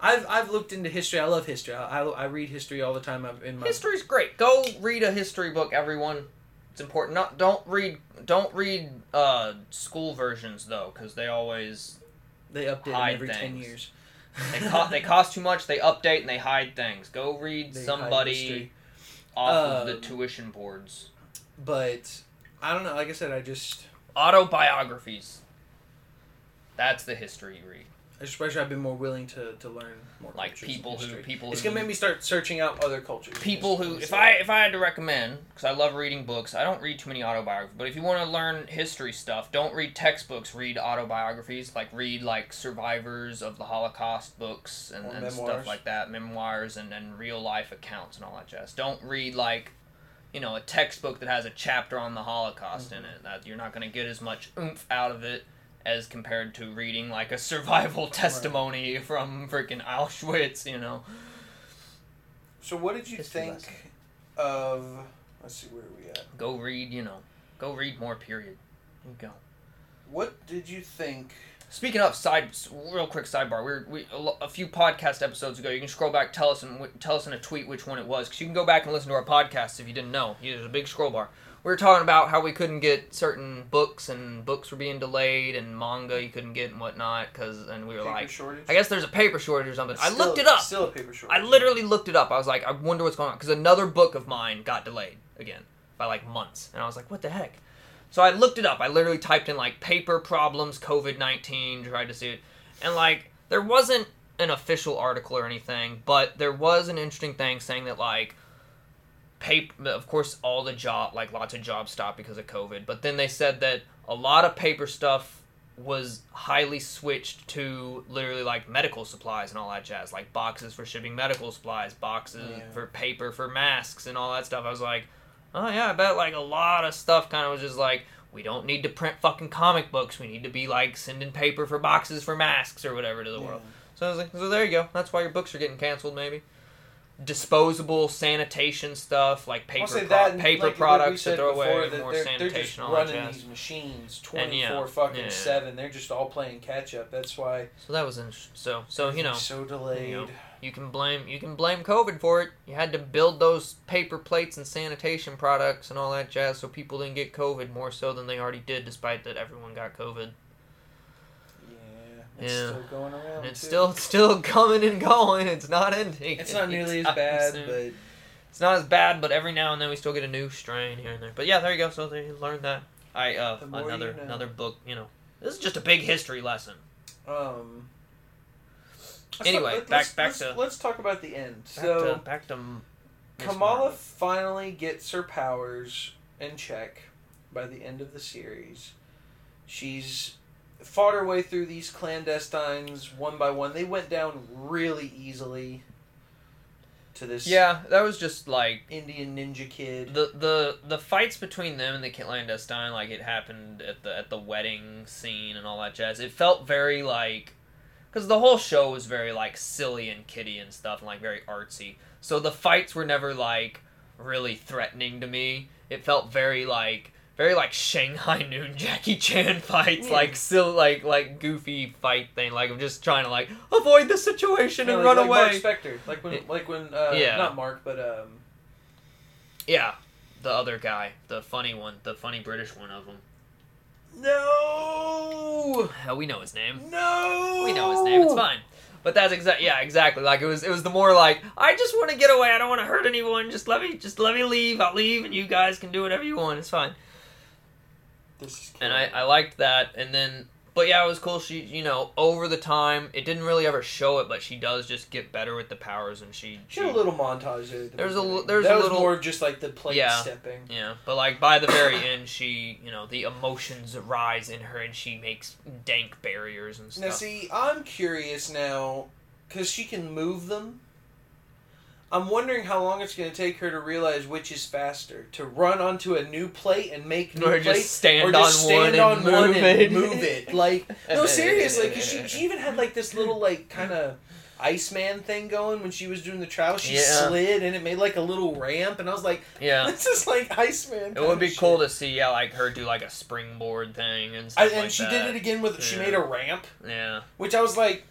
I've looked into history. I love history. I read history all the time. History's great. Go read a history book, everyone. It's important. Don't read school versions though, because they always. They update them every 10 years. They cost too much, they update, and they hide things. Go read somebody off of the tuition boards. But, I don't know, like I said, I just... Autobiographies. That's the history you read. I just wish I'd been more willing to learn more. Like, people who... It's going to make me start searching out other cultures. People who... If I had to recommend, because I love reading books, I don't read too many autobiographies, but if you want to learn history stuff, don't read textbooks, read autobiographies. Like, read, like, survivors of the Holocaust books and stuff like that. Memoirs and real-life accounts and all that jazz. Don't read, like, you know, a textbook that has a chapter on the Holocaust in it. That, you're not going to get as much oomph out of it as compared to reading, like, a survival testimony from freaking Auschwitz, you know. So what did you think of... Let's see, where are we at? Go read more, period. There you go. What did you think... Speaking of, real quick sidebar, a few podcast episodes ago, you can scroll back, tell us in a tweet which one it was, because you can go back and listen to our podcasts if you didn't know. There's a big scroll bar. We were talking about how we couldn't get certain books, and books were being delayed, and manga you couldn't get and whatnot, and we were paper like, shortage? I guess there's a paper shortage or something. I looked it up. Still a paper shortage. I literally looked it up. I was like, I wonder what's going on, because another book of mine got delayed again by, like, months, and I was like, what the heck? So I looked it up. I literally typed in, like, paper problems, COVID-19, tried to see it, and, like, There wasn't an official article or anything, but there was an interesting thing saying that, like, of course, all the job, like, lots of jobs stopped because of COVID, but then they said that a lot of paper stuff was highly switched to literally, like, medical supplies and all that jazz, like boxes for shipping medical supplies, boxes for paper for masks and all that stuff. I was like, oh yeah, I bet, like, a lot of stuff kind of was just like, we don't need to print fucking comic books, we need to be, like, sending paper for boxes for masks or whatever to the world. So I was like, so there you go, that's why your books are getting canceled, maybe. Disposable sanitation stuff, like paper products to throw away, more sanitation on that. They're just running these machines 24/7. They're just all playing catch up. That's why. So that was so you know, so delayed. You know, you can blame COVID for it. You had to build those paper plates and sanitation products and all that jazz, so people didn't get COVID more so than they already did, despite that everyone got COVID. It's still going around. And it's still coming and going. It's not ending. It's not nearly as bad, but it's not as bad. But every now and then we still get a new strain here and there. But yeah, there you go. So they learned that. I another book. You know, this is just a big history lesson. Anyway, let's talk about the end. Back to Kamala finally gets her powers in check by the end of the series. She's fought her way through these clandestines one by one. They went down really easily to this. Yeah, that was just like Indian ninja kid. The fights between them and the clandestine, like, it happened at the wedding scene and all that jazz. It felt very like, because the whole show was very like silly and kiddie and stuff, and like very artsy. So the fights were never like really threatening to me. It felt very like Shanghai Noon Jackie Chan fights, like still like goofy fight thing, like I'm just trying to like avoid the situation and run away. Mark Spector, the other guy, the funny British one of them. No, hell, we know his name. It's fine. But that's exactly. Like it was the more like, I just want to get away. I don't want to hurt anyone. Just let me leave. I'll leave, and you guys can do whatever you want. It's fine. And I liked that, and then, but yeah, it was cool. She, you know, over the time, it didn't really ever show it, but she does just get better with the powers, and she had a little montage. There's a little more just like the plate stepping. Yeah, but like by the very end, she, you know, the emotions rise in her, and she makes dank barriers and stuff. Now, see, I'm curious now, because she can move them. I'm wondering how long it's going to take her to realize which is faster, to run onto a new plate and make new plates, or just stand on one and move it. Like, no, seriously, because she even had like this little like kind of Iceman thing going when she was doing the travel. She slid and it made like a little ramp, and I was like, this is like Iceman. It would be cool to see like her do like a springboard thing and stuff. And she did it again with she made a ramp. Yeah, which I was like,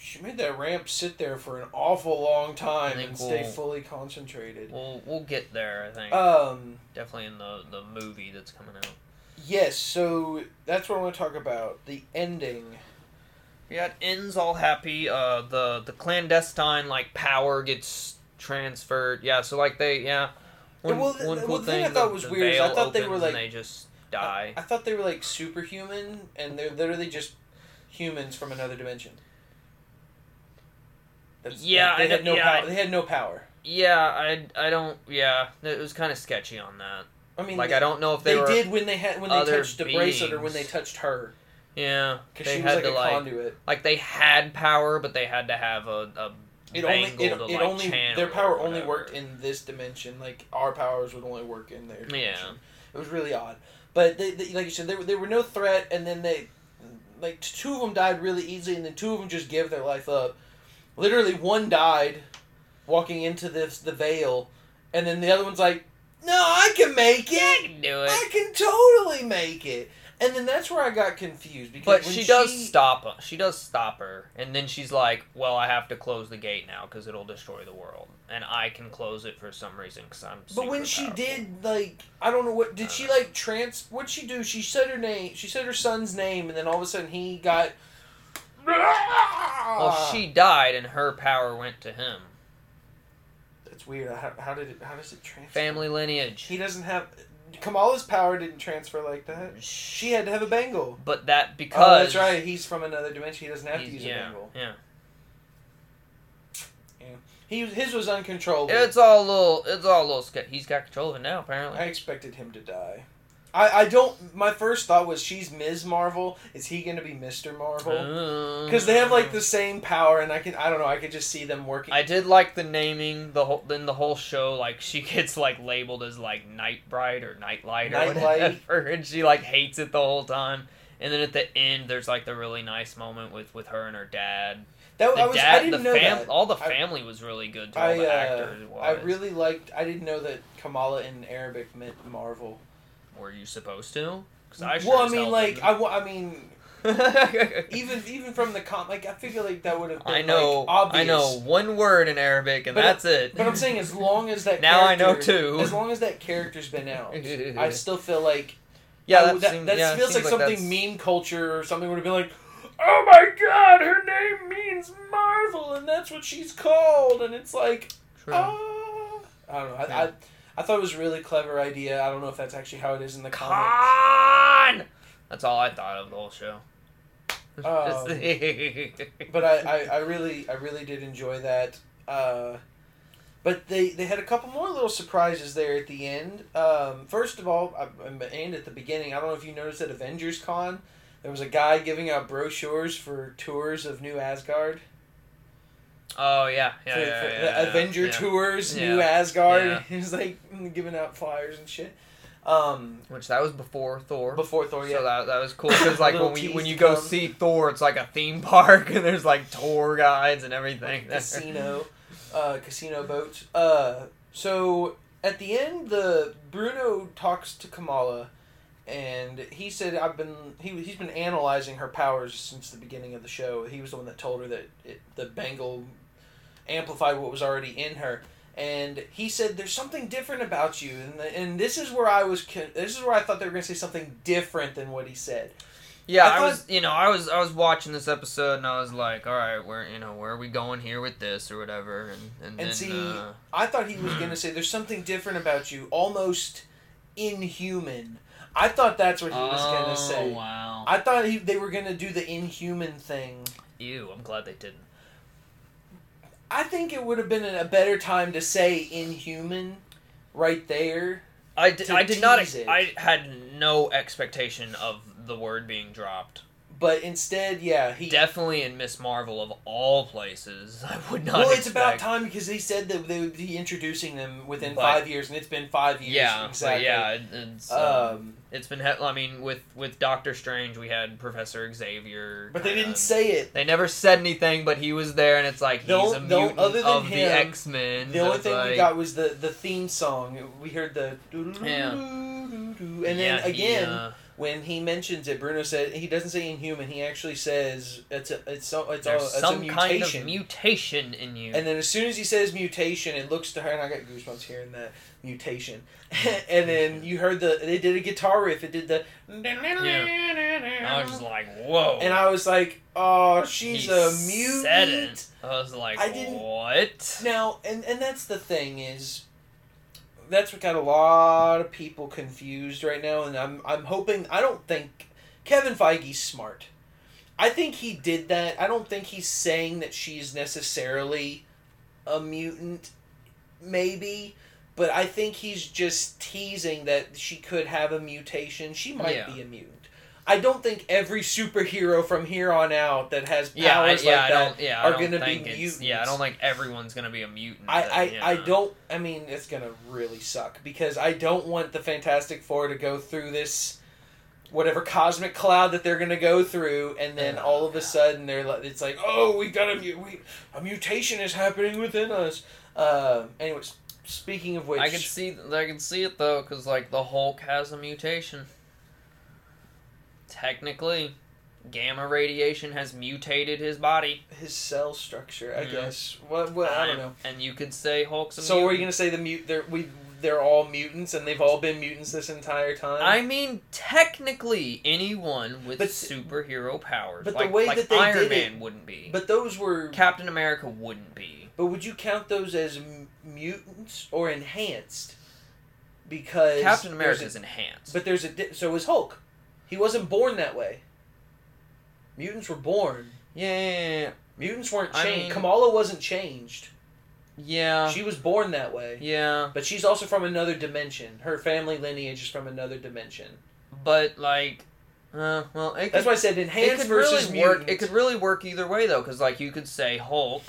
she made that ramp sit there for an awful long time and stay fully concentrated. We'll get there, I think. Definitely in the movie that's coming out. Yes, so that's what I want to talk about. The ending. Yeah, it ends all happy. The clandestine, like, power gets transferred. Yeah, so, like, they, One cool thing I thought was weird is I thought they were, like, they just die. I thought they were, like, superhuman, and they're literally just humans from another dimension. They had no power. It was kind of sketchy on that. I mean, I don't know if they were. They did when they touched the bracelet or when they touched her. Yeah, because she was like a conduit. Like they had power, but they had to have their power only worked in this dimension. Like our powers would only work in their dimension. Yeah, it was really odd. But they like you said, they were no threat, and then they like two of them died really easily, and then two of them just gave their life up. Literally, one died walking into the veil, and then the other one's like, no, I can make it! I can do it. I can totally make it! And then that's where I got confused. Because but she does stop her, and then she's like, well, I have to close the gate now, because it'll destroy the world. And I can close it for some reason, because I'm super But when she powerful. Did, like, I don't know what, did she, like, what'd she do? She said her name, she said her son's name, and then all of a sudden he got... Well, she died, and her power went to him. That's weird. How does it transfer? Family lineage. He doesn't have... Kamala's power didn't transfer like that. She had to have a bangle. But that because... Oh, that's right. He's from another dimension. He doesn't have to use a bangle. Yeah. His was uncontrollable. It's all a little sketchy. He's got control of it now, apparently. I expected him to die. I don't... My first thought was, she's Ms. Marvel. Is he going to be Mr. Marvel? Because they have, like, the same power, and I could just see them working. I did like the naming, the whole show, like, she gets, like, labeled as, like, Night Bride or Nightlight or whatever, and she, like, hates it the whole time. And then at the end, there's, like, the really nice moment with her and her dad. I didn't know that. All the family was really good to all the actors. I didn't know that Kamala in Arabic meant Marvel. Were you supposed to? Even from the comp, like, I figure like that would have been obvious. I know one word in Arabic, and that's it. But I'm saying, as long as that now I know too. As long as that character's been out, I still feel like that feels like something meme culture or something would have been like, oh my god, her name means Marvel, and that's what she's called, and it's like, I don't know. I thought it was a really clever idea. I don't know if that's actually how it is in the comics. That's all I thought of the whole show. But I really did enjoy that. But they had a couple more little surprises there at the end. First of all, and at the beginning, I don't know if you noticed at Avengers Con, there was a guy giving out brochures for tours of New Asgard. Oh, yeah. Avenger Tours, New Asgard. Yeah. He was, like, giving out flyers and shit. Which, that was before Thor. So that was cool, because, like, when you go see Thor, it's like a theme park, and there's, like, tour guides and everything. Like casino boats. So, at the end, Bruno talks to Kamala, and he said, he's been analyzing her powers since the beginning of the show. He was the one that told her that the bangle amplified what was already in her. And he said, there's something different about you. And this is where I thought they were going to say something different than what he said. Yeah, I was watching this episode, and I was like, all right, where are we going here with this or whatever? And then I thought he was going to say, there's something different about you, almost inhuman. I thought that's what he was going to say. Oh, wow. I thought they were going to do the inhuman thing. Ew, I'm glad they didn't. I think it would have been a better time to say inhuman right there. I had no expectation of the word being dropped. But instead, he... Definitely in Ms. Marvel, of all places, I would not expect... Well, it's about time, because they said that they would be introducing them within 5 years, and it's been 5 years. Yeah, exactly. It's been... with Doctor Strange, we had Professor Xavier... But they didn't say it. They never said anything, but he was there, and it's like, he's a mutant, other than him, the X-Men. The only thing we got was the theme song. We heard the... And then, again... When he mentions it, Bruno said he doesn't say inhuman. He actually says it's a mutation. Some kind of mutation in you. And then as soon as he says mutation, it looks to her, and I got goosebumps hearing that mutation. And then you heard they did a guitar riff. It did the. Yeah. I was just like, whoa. And I was like, oh, she's a mutant. Said it. I was like, what? Now, and that's the thing is. That's what got a lot of people confused right now, and I'm hoping... I don't think... Kevin Feige's smart. I think he did that. I don't think he's saying that she's necessarily a mutant, maybe, but I think he's just teasing that she could have a mutation. She might be a mutant. I don't think every superhero from here on out that has powers are going to be mutants. Yeah, I don't think everyone's going to be a mutant. I mean, it's going to really suck, because I don't want the Fantastic Four to go through this whatever cosmic cloud that they're going to go through, and then all of a sudden it's like, oh, we've got a mutation is happening within us. Anyways, speaking of which, I can see it though, because like the Hulk has a mutation. Technically, gamma radiation has mutated his body. His cell structure, I guess. What I don't know. And you could say Hulk's a mutant. So are you going to say they're all mutants, and they've all been mutants this entire time? I mean, technically, anyone with superhero powers. But like, the way that they Iron Man wouldn't be. But those were... Captain America wouldn't be. But would you count those as mutants or enhanced? because Captain America is enhanced. But there's a so is Hulk. He wasn't born that way. Mutants were born. Yeah. Mutants weren't changed. I mean, Kamala wasn't changed. Yeah. She was born that way. Yeah. But she's also from another dimension. Her family lineage is from another dimension. But, like, well, it could, that's why I said enhanced versus really mutant. It could really work either way, though, because, like, you could say Hulk,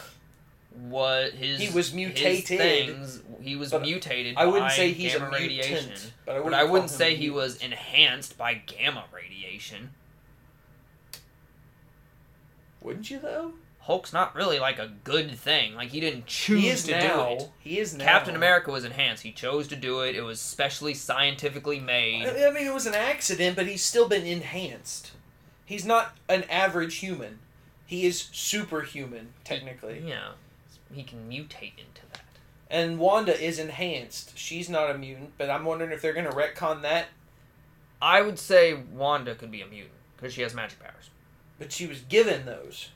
what his... He was mutated. Things, he was mutated I wouldn't by say he's gamma a radiation. Mutant, but I wouldn't say he was enhanced by gamma radiation. Wouldn't you, though? Hulk's not really, like, a good thing. Like, he didn't choose to do it. He is now. Captain America was enhanced. He chose to do it. It was specially scientifically made. I mean, it was an accident, but he's still been enhanced. He's not an average human. He is superhuman, technically. Yeah. He can mutate into that. And Wanda is enhanced. She's not a mutant, but I'm wondering if they're going to retcon that. I would say Wanda could be a mutant, because she has magic powers. But she was given those.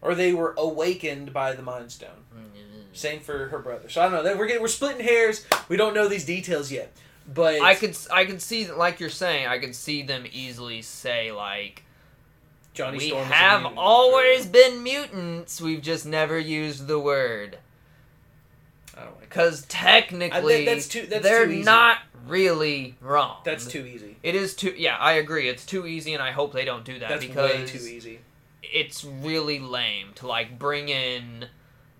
Or they were awakened by the Mind Stone. Mm-hmm. Same for her brother. So I don't know. We're splitting hairs. We don't know these details yet. But I could see, like you're saying, I could see them easily say, like, Johnny Storm is a mutant. We have always been mutants. We've just never used the word. I don't like that. Because technically, they're not really wrong. That's too easy. It is too... Yeah, I agree. It's too easy, and I hope they don't do that. That's because way too easy. It's really lame to, like, bring in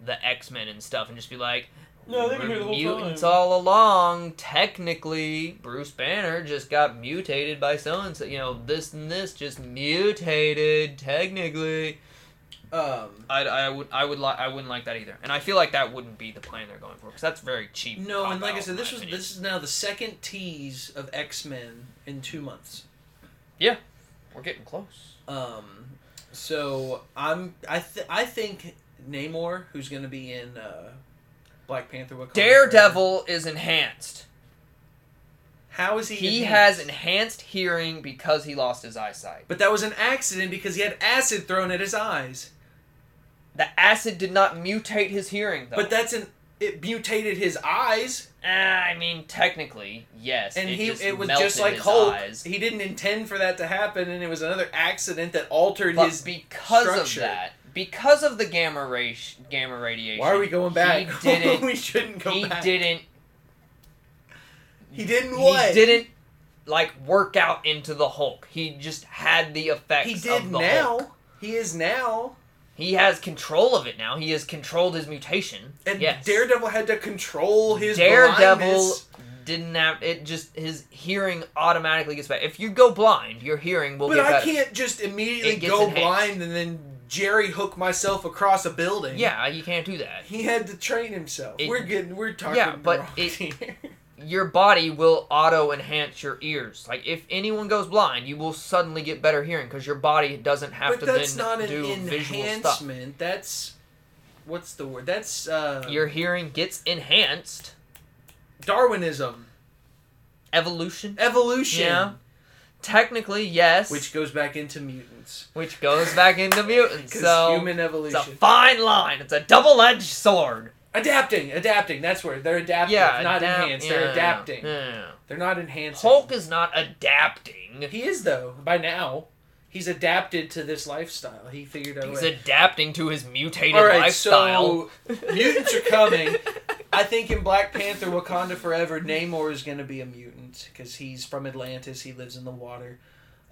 the X-Men and stuff and just be like, no, they've been here the whole time. Mutants all along. Technically, Bruce Banner just got mutated by so-and-so. You know, this and this just mutated, technically. I wouldn't like that either. And I feel like that wouldn't be the plan they're going for, because that's very cheap. No, and like I said, this is now the second tease of X-Men in 2 months. Yeah. We're getting close. So I think Namor, who's going to be in Black Panther Wakanda Daredevil Forever, is enhanced. How is he? He has enhanced hearing because he lost his eyesight. But that was an accident because he had acid thrown at his eyes. The acid did not mutate his hearing, though. But it mutated his eyes. I mean, technically, yes. And it was just like Hulk. Eyes. He didn't intend for that to happen, and it was another accident that altered his structure. Because of the gamma radiation. Why are we going back? We shouldn't go back. He didn't what? He didn't, like, work out into the Hulk. He just had the effects of the Hulk. He did now. He is now. He has control of it now. He has controlled his mutation. And yes. Daredevil had to control his blindness. Didn't have it. Just his hearing automatically gets better. If you go blind, your hearing will get better. But I can't just immediately go blind and then Jerry hook myself across a building. Yeah, you can't do that. He had to train himself. We're talking about here. Your body will auto-enhance your ears. Like, if anyone goes blind, you will suddenly get better hearing, because your body doesn't have to then do visual stuff. But that's not an enhancement. That's... What's the word? That's, Your hearing gets enhanced. Darwinism. Evolution. Yeah. Technically, yes. Which goes back into mutants. So human evolution. It's a fine line. It's a double-edged sword. Adapting. That's where they're adapting, enhanced. They're adapting. Yeah. They're not enhancing. Hulk is not adapting. He is, though. By now, he's adapted to this lifestyle. He figured out. He's adapting to his mutated lifestyle. So mutants are coming. I think in Black Panther: Wakanda Forever, Namor is going to be a mutant because he's from Atlantis. He lives in the water.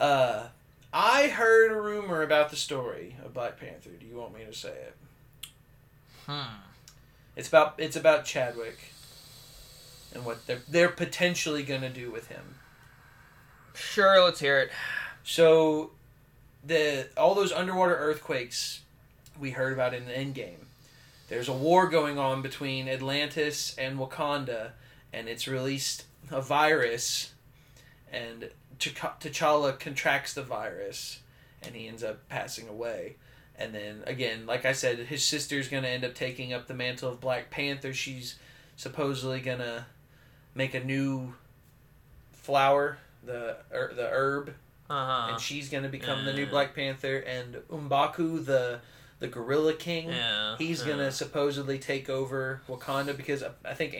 I heard a rumor about the story of Black Panther. Do you want me to say it? It's about Chadwick and what they're potentially going to do with him. Sure, let's hear it. So, all those underwater earthquakes we heard about in the Endgame. There's a war going on between Atlantis and Wakanda, and it's released a virus, and T'Challa contracts the virus, and he ends up passing away. And then, again, like I said, his sister's going to end up taking up the mantle of Black Panther. She's supposedly going to make a new flower, the herb. Uh-huh. And she's going to become the new Black Panther. And M'Baku, the the Gorilla King. Yeah, he's gonna supposedly take over Wakanda because I think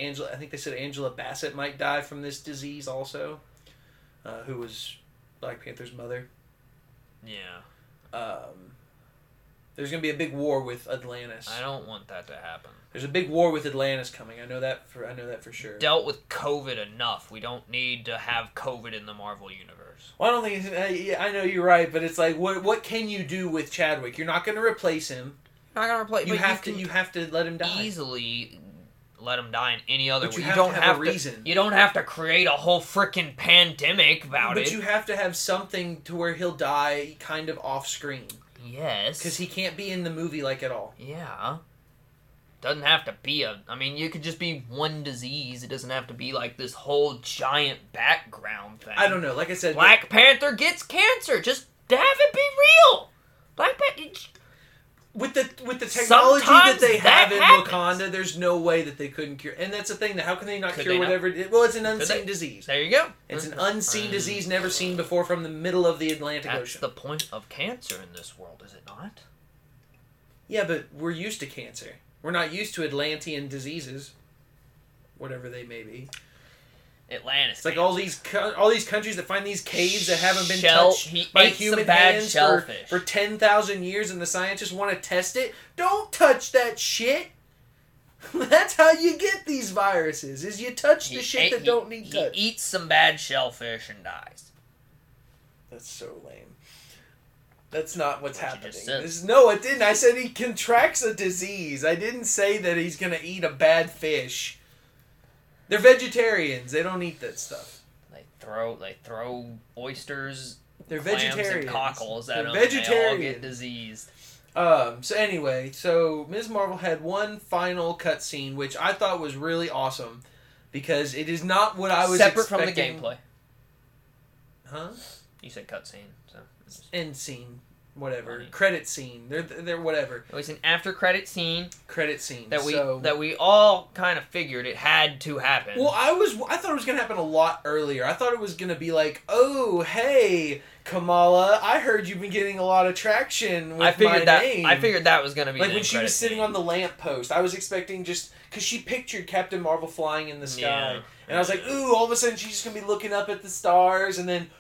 they said Angela Bassett might die from this disease also, who was Black Panther's mother. Yeah. There's gonna be a big war with Atlantis. I don't want that to happen. There's a big war with Atlantis coming. I know that for sure. Dealt with COVID enough. We don't need to have COVID in the Marvel universe. Well, I don't think it's, I know you're right, but it's like what can you do with Chadwick? You're not going to replace him. Not going to replace. You have to let him die. Easily let him die in any other way. You don't have to have a reason. You don't have to create a whole freaking pandemic about it. But you have to have something to where he'll die kind of off screen. Yes. Because he can't be in the movie like at all. Yeah. Doesn't have to be it could just be one disease. It doesn't have to be like this whole giant background thing. I don't know. Like I said, Black Panther gets cancer. Just have it be real. Black Panther. With the technology sometimes that they have in Wakanda, there's no way that they couldn't cure. And that's the thing. How can they not cure whatever? Well, it's an unseen disease. There you go. It's an unseen disease never seen before from the middle of the Atlantic Ocean. That's the point of cancer in this world, is it not? Yeah, but we're used to cancer. We're not used to Atlantean diseases, whatever they may be. Atlantis. It's like all these countries that find these caves that haven't been touched by human hands for 10,000 years and the scientists want to test it. Don't touch that shit. That's how you get these viruses, is you touch the shit that don't need touch. He eats some bad shellfish and dies. That's so lame. That's not what's happening. No, it didn't. I said he contracts a disease. I didn't say that he's going to eat a bad fish. They're vegetarians. They don't eat that stuff. They throw oysters, they're vegetarians, and cockles at them. They all get diseased. So Ms. Marvel had one final cutscene, which I thought was really awesome because it is not what I was expecting. Separate from the gameplay. Huh? You said cutscene, so end scene, whatever. Funny. Credit scene. They're whatever. It was an after credit scene. Credit scene. That we all kind of figured it had to happen. Well, I thought it was going to happen a lot earlier. I thought it was going to be like, oh, hey, Kamala, I heard you've been getting a lot of traction with my name. I figured that was going to be like when she was sitting on the lamppost. I was expecting just because she pictured Captain Marvel flying in the sky, and I was like, ooh, all of a sudden she's just going to be looking up at the stars, and then.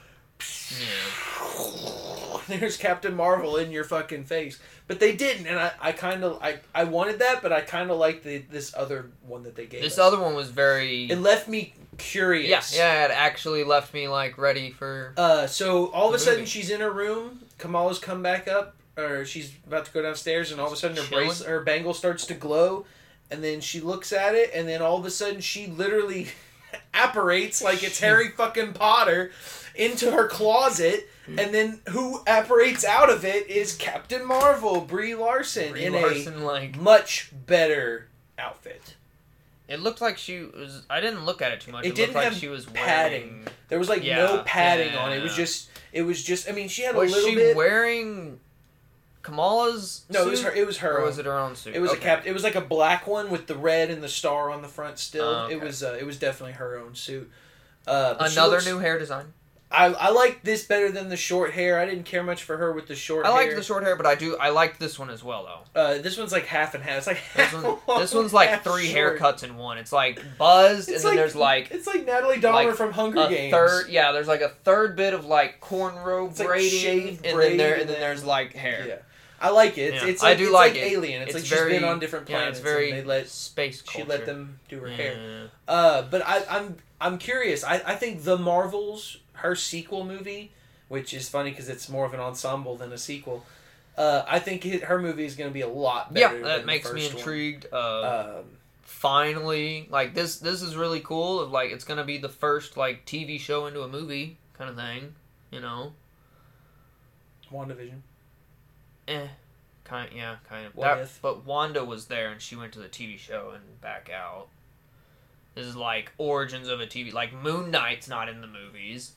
Yeah. There's Captain Marvel in your fucking face, but they didn't, and I wanted that, but I kind of liked this other one that they gave. This other one was very. It left me curious. Yeah, it actually left me like ready for. So all of a sudden she's in her room. Kamala's come back up, or she's about to go downstairs, and all of a sudden her bangle starts to glow, and then she looks at it, and then all of a sudden she literally apparates like it's Harry fucking Potter. Into her closet, and then who apparates out of it is Captain Marvel, Brie Larson, in a much better outfit. It looked like she was. I didn't look at it too much. It didn't looked have like she was padding. Wearing, there was like no padding on it. It was just. I mean, she had a little bit. Was she wearing Kamala's? No, suit? It was her. It was her. Or was it her own suit? It was It was like a black one with the red and the star on the front. Still, okay. It was definitely her own suit. Another new hair design. I like this better than the short hair. I didn't care much for her with the short hair. I liked the short hair, but I liked this one as well, though. This one's like half and half. It's like this one's like three short. Haircuts in one. It's like buzzed, and then there's like... It's like Natalie Dormer from Hunger Games. There's like a third bit of like cornrow braiding, like and then there's like hair. Yeah. I like it. It's like Alien. It's like very, she's been on different planets. It's very space culture. She let them do her hair. But I'm curious. I think The Marvels... Her sequel movie, which is funny because it's more of an ensemble than a sequel, I think her movie is going to be a lot better. Yeah, that makes me intrigued. Finally, like this is really cool. Of like it's going to be the first like TV show into a movie kind of thing, you know. WandaVision. Kind of. But Wanda was there and she went to the TV show and back out. This is like origins of a TV. Like Moon Knight's not in the movies.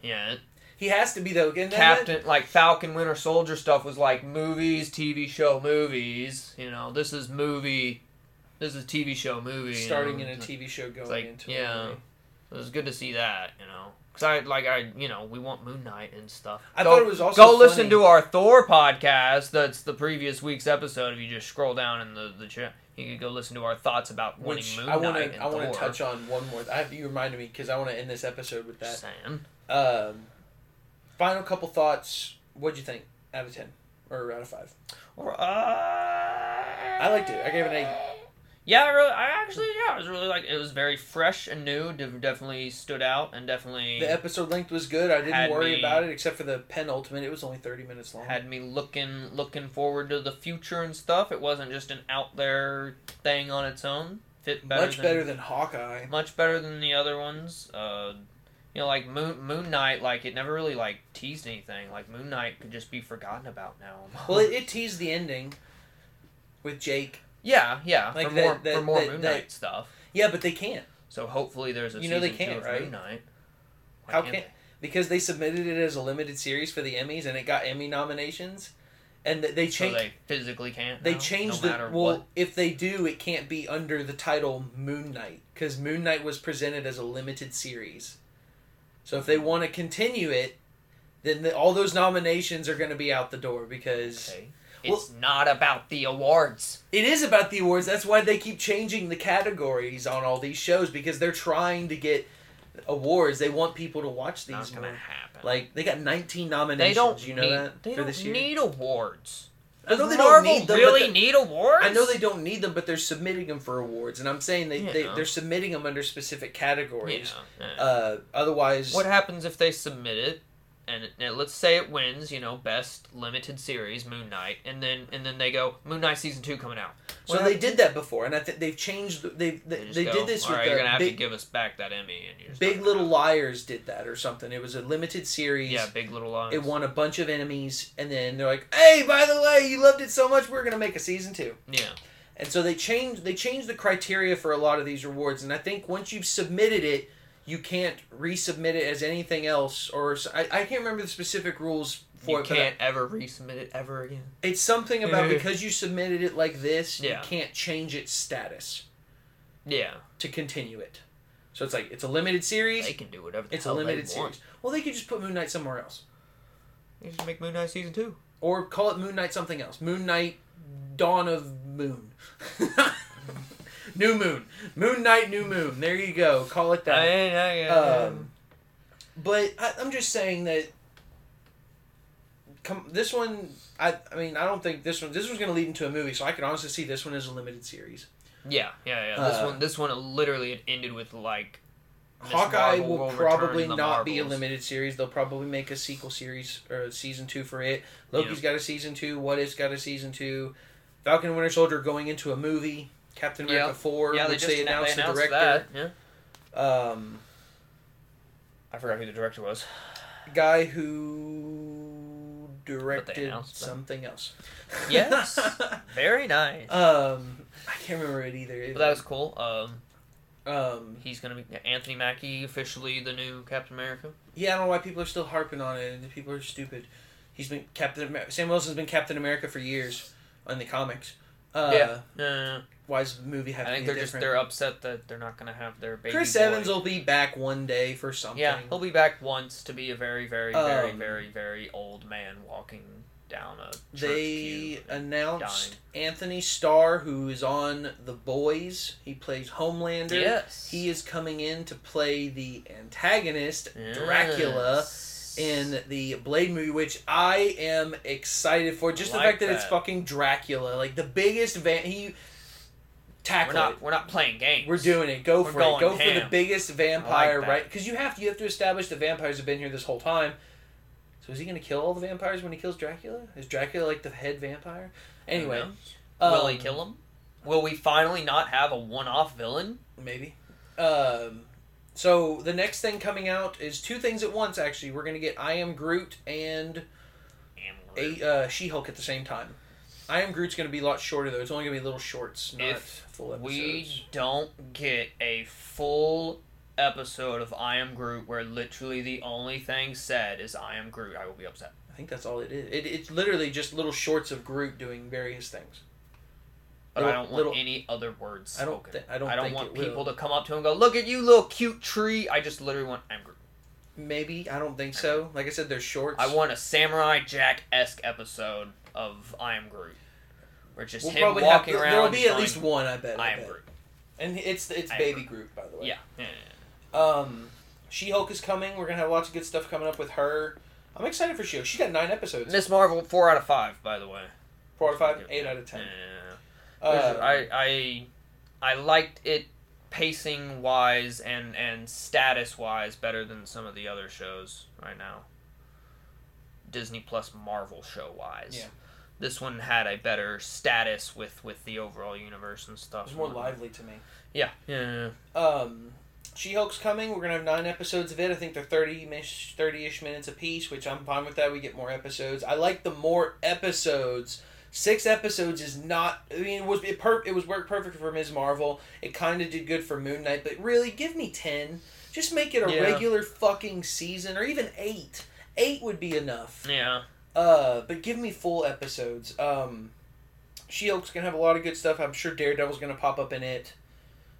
Yet. He has to be, though. Like Falcon Winter Soldier stuff was like movies, TV show, movies. You know, this is movie. This is TV show, movie. Starting in a TV show, going into a movie. So it was good to see that, you know. Because we want Moon Knight and stuff. I thought it was also funny. Go listen to our Thor podcast. That's the previous week's episode. If you just scroll down in the chat, you can go listen to our thoughts about winning Moon Knight and Thor. I want to touch on one more. You reminded me because I want to end this episode with that. Sam. Final couple thoughts. What'd you think? Out of 10 or out of 5? I liked it. I gave it an 8. Yeah, I was really like it was very fresh and new. Definitely stood out and definitely the episode length was good. I didn't worry about it except for the penultimate. It was only 30 minutes long. Had me looking forward to the future and stuff. It wasn't just an out there thing on its own. Much better than Hawkeye. Much better than the other ones. Like Moon Knight, like it never really like teased anything. Like Moon Knight could just be forgotten about now. Well, it teased the ending with Jake. Yeah, like for more Moon Knight stuff. Yeah, but they can't. So hopefully there's a season 2 of Moon Knight. How can they? Because they submitted it as a limited series for the Emmys, and it got Emmy nominations, and they changed. So they physically can't. They changed Well, if they do, it can't be under the title Moon Knight because Moon Knight was presented as a limited series. So if they want to continue it, then all those nominations are going to be out the door because... Okay. It's not about the awards. It is about the awards. That's why they keep changing the categories on all these shows because they're trying to get awards. They want people to watch these. Not going to happen. Like, they got 19 nominations, they don't need awards. Does Marvel really need awards? I know they don't need them, but they're submitting them for awards. And I'm saying they're submitting them under specific categories. Yeah. Otherwise... What happens if they submit it, and let's say it wins, best limited series, Moon Knight, and then they go, Moon Knight Season 2 coming out. They did that before, and I think they've changed... They did this with... All right, you're going to have to give us back that Emmy. And Big Little Liars did that or something. It was a limited series. Yeah, Big Little Liars. It won a bunch of Emmys, and then they're like, hey, by the way, you loved it so much, we're going to make a Season 2. Yeah. And so they changed the criteria for a lot of these awards, and I think once you've submitted it, you can't resubmit it as anything else, or I can't remember the specific rules for it. You can't ever resubmit it ever again. It's something about because you submitted it like this, you can't change its status. Yeah. To continue it. So it's like, it's a limited series. They can do whatever they want. Well, they could just put Moon Knight somewhere else. They just make Moon Knight Season 2. Or call it Moon Knight something else. Moon Knight Dawn of Moon. New Moon. Moon Knight, New Moon. There you go. Call it that. But I'm just saying that this one, I don't think this one's going to lead into a movie, so I can honestly see this one as a limited series. Yeah. This one literally it ended with, like, Ms. Hawkeye will probably not be a limited series. They'll probably make a sequel series or season 2 for it. Loki's got a season 2. What If's got a season 2. Falcon and Winter Soldier going into a movie. Captain America 4, which they announced the director. Yeah. I forgot who the director was. Guy who directed something else. Yes. Very nice. I can't remember it either. But that was cool. He's going to be Anthony Mackie, officially the new Captain America. Yeah, I don't know why people are still harping on it, and people are stupid. He's been Sam Wilson's been Captain America for years in the comics. Why does the movie have to be different? I think they're upset that they're not going to have their baby Chris boy. Evans will be back one day for something. Yeah, he'll be back once to be a very, very, very, very, very old man walking down a church pew. They announced Anthony Starr, who is on The Boys. He plays Homelander. Yes. He is coming in to play the antagonist, Dracula, in the Blade movie, which I am excited for. Just the fact that it's fucking Dracula. Like, the biggest... We're not playing games. We're doing it. Go for it. Go for the biggest vampire, right? Because you have to establish the vampires have been here this whole time. So is he going to kill all the vampires when he kills Dracula? Is Dracula, like, the head vampire? Anyway. Will he kill him? Will we finally not have a one-off villain? Maybe. So the next thing coming out is two things at once, actually. We're going to get I Am Groot and She-Hulk at the same time. I Am Groot's going to be a lot shorter, though. It's only going to be little shorts, not full episodes. We don't get a full episode of I Am Groot where literally the only thing said is I Am Groot, I will be upset. I think that's all it is. It's literally just little shorts of Groot doing various things. But little, I don't want little, any other words spoken. I don't want people to come up to him and go, "Look at you, little cute tree." I just literally want, I'm Groot. Maybe. I don't think so. Like I said, they're shorts. I want a Samurai Jack-esque episode of I Am Groot. Where just him walking around. There'll be at least one, I bet. I Am Groot. And it's Baby Groot, by the way. Yeah. She-Hulk is coming. We're going to have lots of good stuff coming up with her. I'm excited for She-Hulk. She got 9 episodes. Ms. Marvel, 4 out of 5, by the way. 4 out of 5, 8 out of 10. Yeah. I liked it pacing wise and status wise better than some of the other shows right now. Disney Plus Marvel show wise. Yeah. This one had a better status with the overall universe and stuff. It was more lively to me. Yeah. She-Hulk's coming. We're going to have 9 episodes of it. I think they're 30-ish minutes apiece, which I'm fine with that. We get more episodes. I like the more episodes. 6 episodes is not... I mean, it worked perfect for Ms. Marvel. It kind of did good for Moon Knight, but really, give me 10. Just make it a regular fucking season, or even 8. 8 would be enough. Yeah. But give me full episodes. She-Hulk's going to have a lot of good stuff. I'm sure Daredevil's going to pop up in it.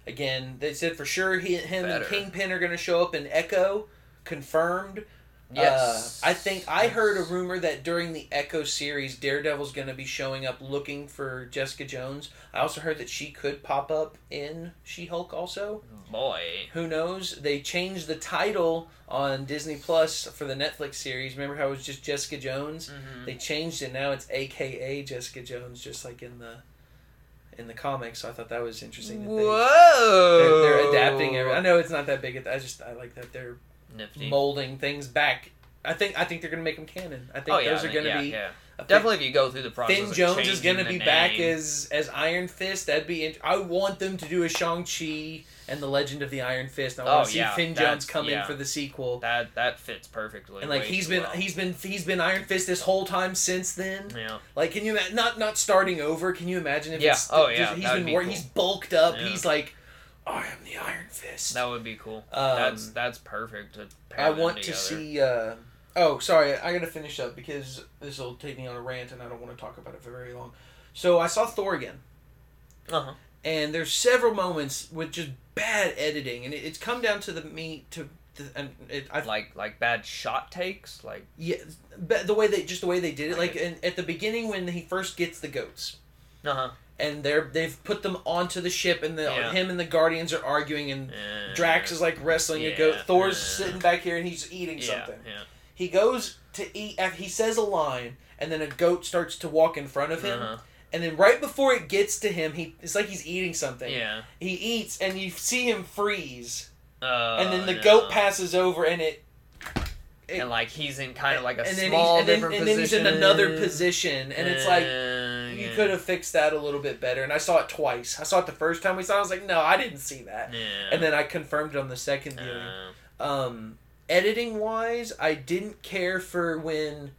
Again, they said for sure him and Kingpin are going to show up in Echo. Confirmed. Yes. I think I heard a rumor that during the Echo series, Daredevil's going to be showing up looking for Jessica Jones. I also heard that she could pop up in She-Hulk also. Boy. Who knows? They changed the title on Disney Plus for the Netflix series. Remember how it was just Jessica Jones? Mm-hmm. They changed it. Now it's AKA Jessica Jones, just like in the comics, so I thought that was interesting. Whoa! They're adapting everything. I know it's not that big. I like that they're nifty, molding things back. I think they're going to make them canon. I think those are going to be... Yeah. Definitely if you go through the process Finn Jones is going to be back as Iron Fist. That'd be... I want them to do a Shang-Chi and the Legend of the Iron Fist. I want to see Finn Jones come in for the sequel. That fits perfectly. And like he's been Iron Fist this whole time since then. Yeah. Like can you not starting over? Can you imagine if it's... He's bulked up. Yeah. He's like, I am the Iron Fist. That would be cool. That's perfect. I want to see... I gotta finish up because this will take me on a rant and I don't want to talk about it for very long. So I saw Thor again. Uh-huh. And there's several moments with just bad editing, and it's come down to bad shot takes, the way they did it. Like and at the beginning when he first gets the goats. Uh-huh. And they've put them onto the ship, and him and the Guardians are arguing, and Drax is like wrestling a goat. Thor's sitting back here and he's eating something. Yeah. He goes to eat, he says a line, and then a goat starts to walk in front of him. Uh-huh. And then right before it gets to him, it's like he's eating something. Yeah. He eats, and you see him freeze. And then the goat passes over, and it... And like he's in kind of like a small different position. And then he's in another position, and it's like... You could have fixed that a little bit better, and I saw it twice. I saw it the first time we saw it, I was like, no, I didn't see that. Yeah. And then I confirmed it on the second viewing. Editing-wise, I didn't care for when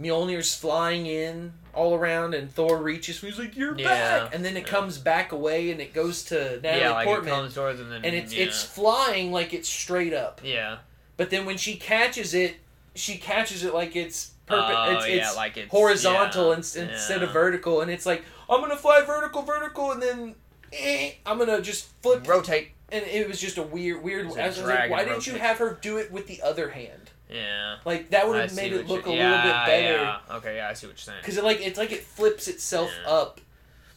Mjolnir's flying in all around and Thor reaches, he's like, you're back! And then it comes back away and it goes to Natalie Portman. It comes towards and it's flying like it's straight up. Yeah. But then when she catches it like it's perfect. It's horizontal instead of vertical, and it's like, I'm going to fly vertical, and then I'm going to just flip. Rotate. And it was just a weird... I was like, why didn't you have her do it with the other hand? Yeah. Like, that would have made it look a little bit better. Yeah. Okay, I see what you're saying. Because it flips itself up.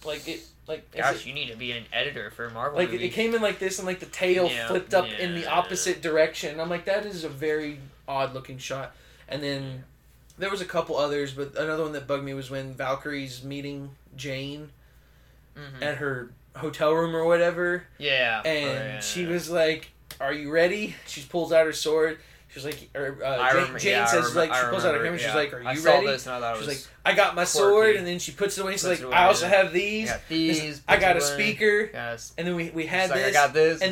Like, it... Like, gosh, you need to be an editor for Marvel. Like, it came in like this, and like the tail flipped up in the opposite direction. And I'm like, that is a very odd-looking shot. And then... There was a couple others, but another one that bugged me was when Valkyrie's meeting Jane at her hotel room or whatever. Yeah. And she was like, are you ready? She pulls out her sword. She was like, she pulls out her hammer, she's like, are you ready? I saw this and I thought it was like, I got my sword, and then she puts it away, and she's like, I also have these. I got a speaker. Yes. And then we had this. I got this. And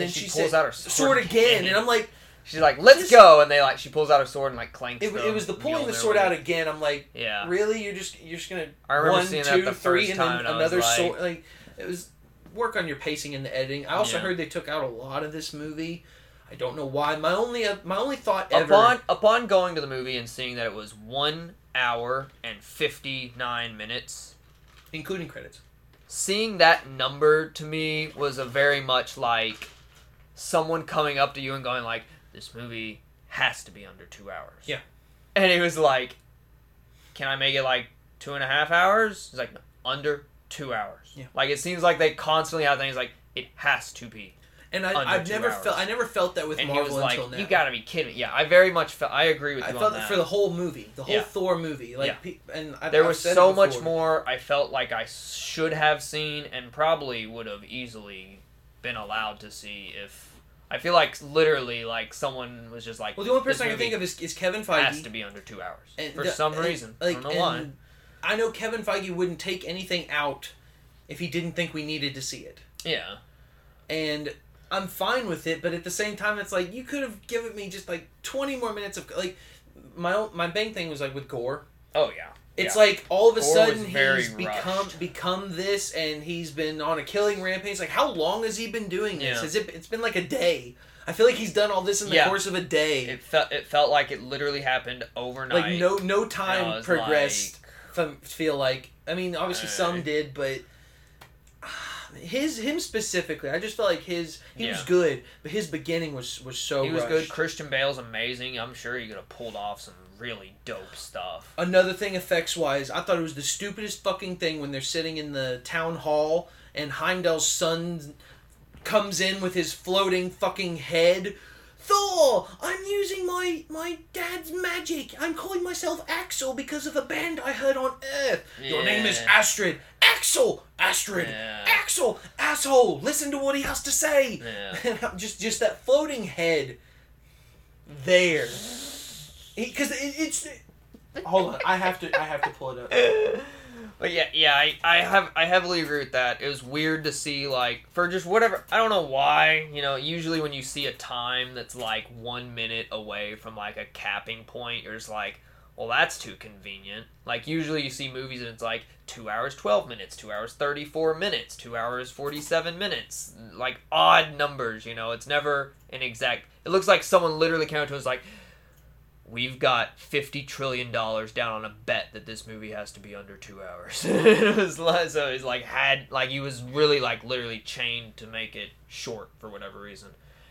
then she pulls out her sword again, and I'm like... She's like, let's go, and they like she pulls out her sword and like clanks. It was the pulling the sword out again. I'm like, really? You're just gonna one, seeing 2, 3, and then another sword. Like, it was work on your pacing and the editing. I also heard they took out a lot of this movie. I don't know why. My only thought ever upon going to the movie and seeing that it was 1 hour and 59 minutes, including credits. seeing that number to me was a very much like someone coming up to you and going like, this movie has to be under 2 hours. Yeah. And he was like, can I make it like 2.5 hours? He's like, no, under 2 hours. Yeah. Like, it seems like they constantly have things like, it has to be. And I never felt that with and Marvel until now. And he was like, you gotta be kidding me. Yeah, I very much felt, I agree with you on that. I felt it for the whole movie, the whole Thor movie. Like, and there was so much more I felt like I should have seen and probably would have easily been allowed to see if... I feel like literally like someone was just like... Well, the only person I can think of is Kevin Feige. Has to be under 2 hours. And for some reason. Like, I don't know why. I know Kevin Feige wouldn't take anything out if he didn't think we needed to see it. Yeah. And... I'm fine with it, but at the same time, it's like, you could have given me just, like, 20 more minutes of, like, my bang thing was, like, with Gore. Oh, yeah. It's like, all of a sudden, he's become this, and he's been on a killing rampage. Like, how long has he been doing this? Yeah. It's been, like, a day. I feel like he's done all this in the course of a day. It felt like it literally happened overnight. Like, no time progressed, like... feel like. I mean, obviously, some did, but... Him specifically, I just felt like he was good, but his beginning was so he was rushed. Good. Christian Bale's amazing. I'm sure he could have pulled off some really dope stuff. Another thing, effects wise, I thought it was the stupidest fucking thing when they're sitting in the town hall and Heimdall's son comes in with his floating fucking head. Thor, I'm using my dad's magic. I'm calling myself Axel because of a band I heard on Earth. Yeah. Your name is Astrid. Axel! Astrid! Yeah. Axel! Asshole! Listen to what he has to say! Yeah. just that floating head there. Because it's... Hold on, I have to pull it up. But yeah, I heavily agree with that. It was weird to see, like, for just whatever, I don't know why, you know, usually when you see a time that's, like, 1 minute away from, like, a capping point, you're just like, well, that's too convenient. Like, usually you see movies and it's like, 2 hours 12 minutes, 2 hours 34 minutes, 2 hours 47 minutes, like, odd numbers, you know, it's never an exact, it looks like someone literally came up to us like, we've got $50 trillion down on a bet that this movie has to be under 2 hours. It was like, so it's like he was really like literally chained to make it short for whatever reason.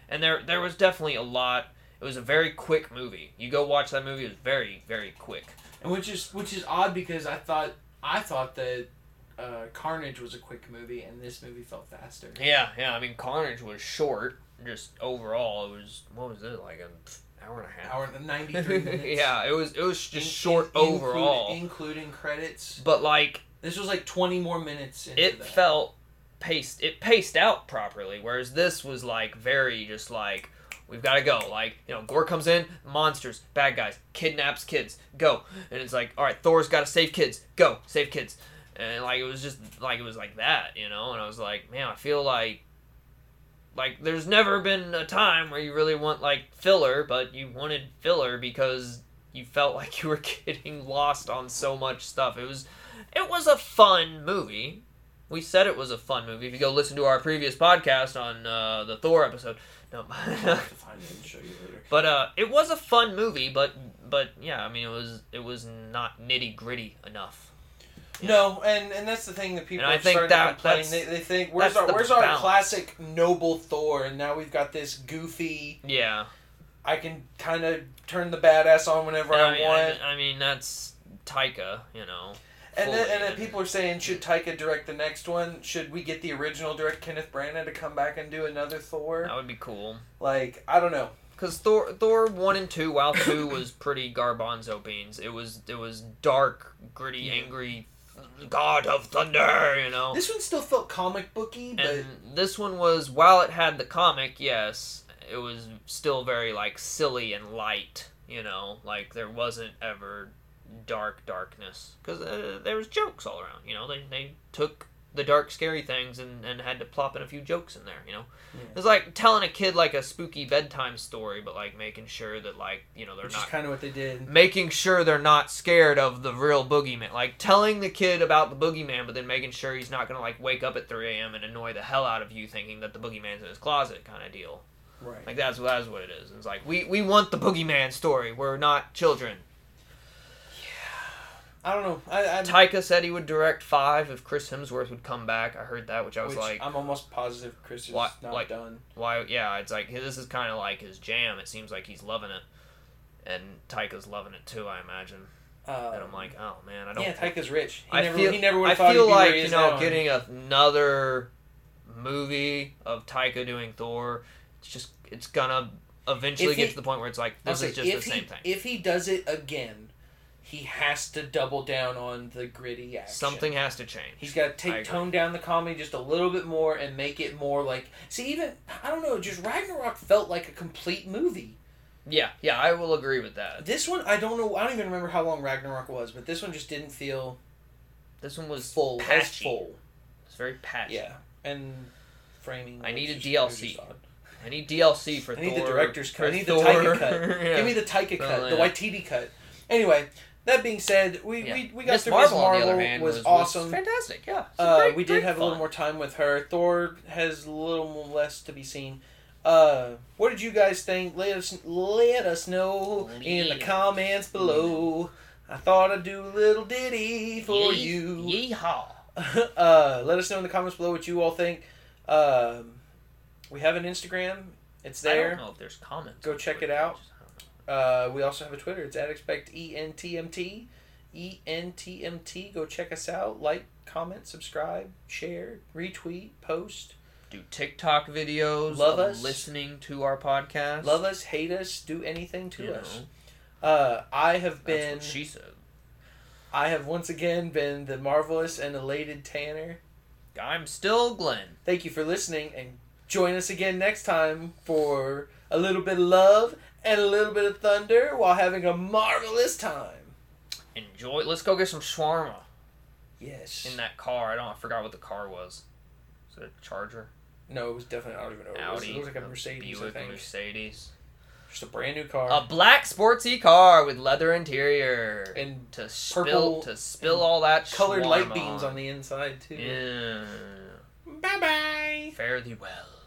And there was definitely a lot. It was a very quick movie. You go watch that movie, it was very, very quick. And which is odd because I thought that Carnage was a quick movie and this movie felt faster. Yeah. I mean, Carnage was short. Just overall, it was, what was it, like a... hour and a half. Hour and 93 minutes. Yeah, it was just short overall. Including credits. But like... This was like 20 more minutes into that. It paced out properly, whereas this was like very just like, we've got to go. Like, you know, Gore comes in, monsters, bad guys, kidnaps kids, go. And it's like, alright, Thor's got to save kids, go, save kids. And like, it was just like, it was like that, you know? And I was like, man, I feel like... Like, there's never been a time where you really want, like, filler, but you wanted filler because you felt like you were getting lost on so much stuff. It was a fun movie. We said it was a fun movie. If you go listen to our previous podcast on the Thor episode. No, I have to find it and show you later. But it was a fun movie, but yeah, I mean, it was not nitty-gritty enough. Yeah. No, and that's the thing that people are starting to complain. They think, where's our classic noble Thor? And now we've got this goofy... Yeah. I can kind of turn the badass on whenever I want. I mean, that's Taika, you know. And then people are saying, should Taika direct the next one? Should we get the original direct Kenneth Branagh to come back and do another Thor? That would be cool. Like, I don't know. Because Thor 1 and 2, while 2 was pretty garbanzo beans, it was dark, gritty, angry... God of Thunder, you know. This one still felt comic booky, but... And this one was, while it had the comic, yes, it was still very, like, silly and light, you know. Like, there wasn't ever darkness. Because there was jokes all around, you know. They took the dark, scary things and had to plop in a few jokes in there, you know. Yeah. It was like telling a kid, like, a spooky bedtime story, but, like, making sure that, like, you know, they're Which not... Which is kind of what they did. Making sure they're not scared of the real boogeyman. Like, telling the kid about the boogeyman, but then making sure he's not going to, like, wake up at 3 a.m. and annoy the hell out of you thinking that the boogeyman's in his closet kind of deal. Right. Like, that's what it is. It's like, we want the boogeyman story. We're not children. I don't know. Taika said he would direct 5 if Chris Hemsworth would come back. I heard that, which I'm almost positive Chris is not done. Why? Yeah, it's like this is kind of like his jam. It seems like he's loving it, and Taika's loving it too, I imagine. And I'm like, oh man, I don't. Yeah, Taika's rich. I feel like getting another movie of Taika doing Thor. It's gonna eventually get to the point where it's like this is just the same thing. If he does it again. He has to double down on the gritty action. Something has to change. He's got to tone down the comedy just a little bit more and make it more like... See, even... I don't know, just Ragnarok felt like a complete movie. Yeah, I will agree with that. This one, I don't know... I don't even remember how long Ragnarok was, but this one just didn't feel... This one was full. Patchy. It's very patchy. Yeah, and framing... I need a DLC. I need DLC for Thor. I need the director's cut. I need the Taika cut. Yeah. Give me the Taika cut. Yeah. The Waititi cut. Anyway... That being said, we got through Ms. Marvel. On the other hand, was awesome. Fantastic, yeah. We did have a little more time with her. Thor has a little less to be seen. What did you guys think? Let us know in the comments below. I thought I'd do a little ditty for you. Yeehaw. Let us know in the comments below what you all think. We have an Instagram. It's there. I don't know if there's comments. Go check it out. We also have a Twitter. It's @ExpectENTMT. ENTMT. Go check us out. Like, comment, subscribe, share, retweet, post. Do TikTok videos. Love us. Listening to our podcast. Love us, hate us, do anything to us. That's what she said. I have once again been the marvelous and elated Tanner. I'm still Glenn. Thank you for listening, and join us again next time for a little bit of love and a little bit of thunder while having a marvelous time. Enjoy. Let's go get some shawarma. Yes. In that car. I forgot what the car was. Was it a Charger? No, it was definitely, I don't even know. Audi. It looks like a Mercedes, Buick, I think. Mercedes. Just a brand new car. A black sportsy car with leather interior. And to spill all that colored light beams on the inside, too. Yeah. Bye-bye. Fare thee well.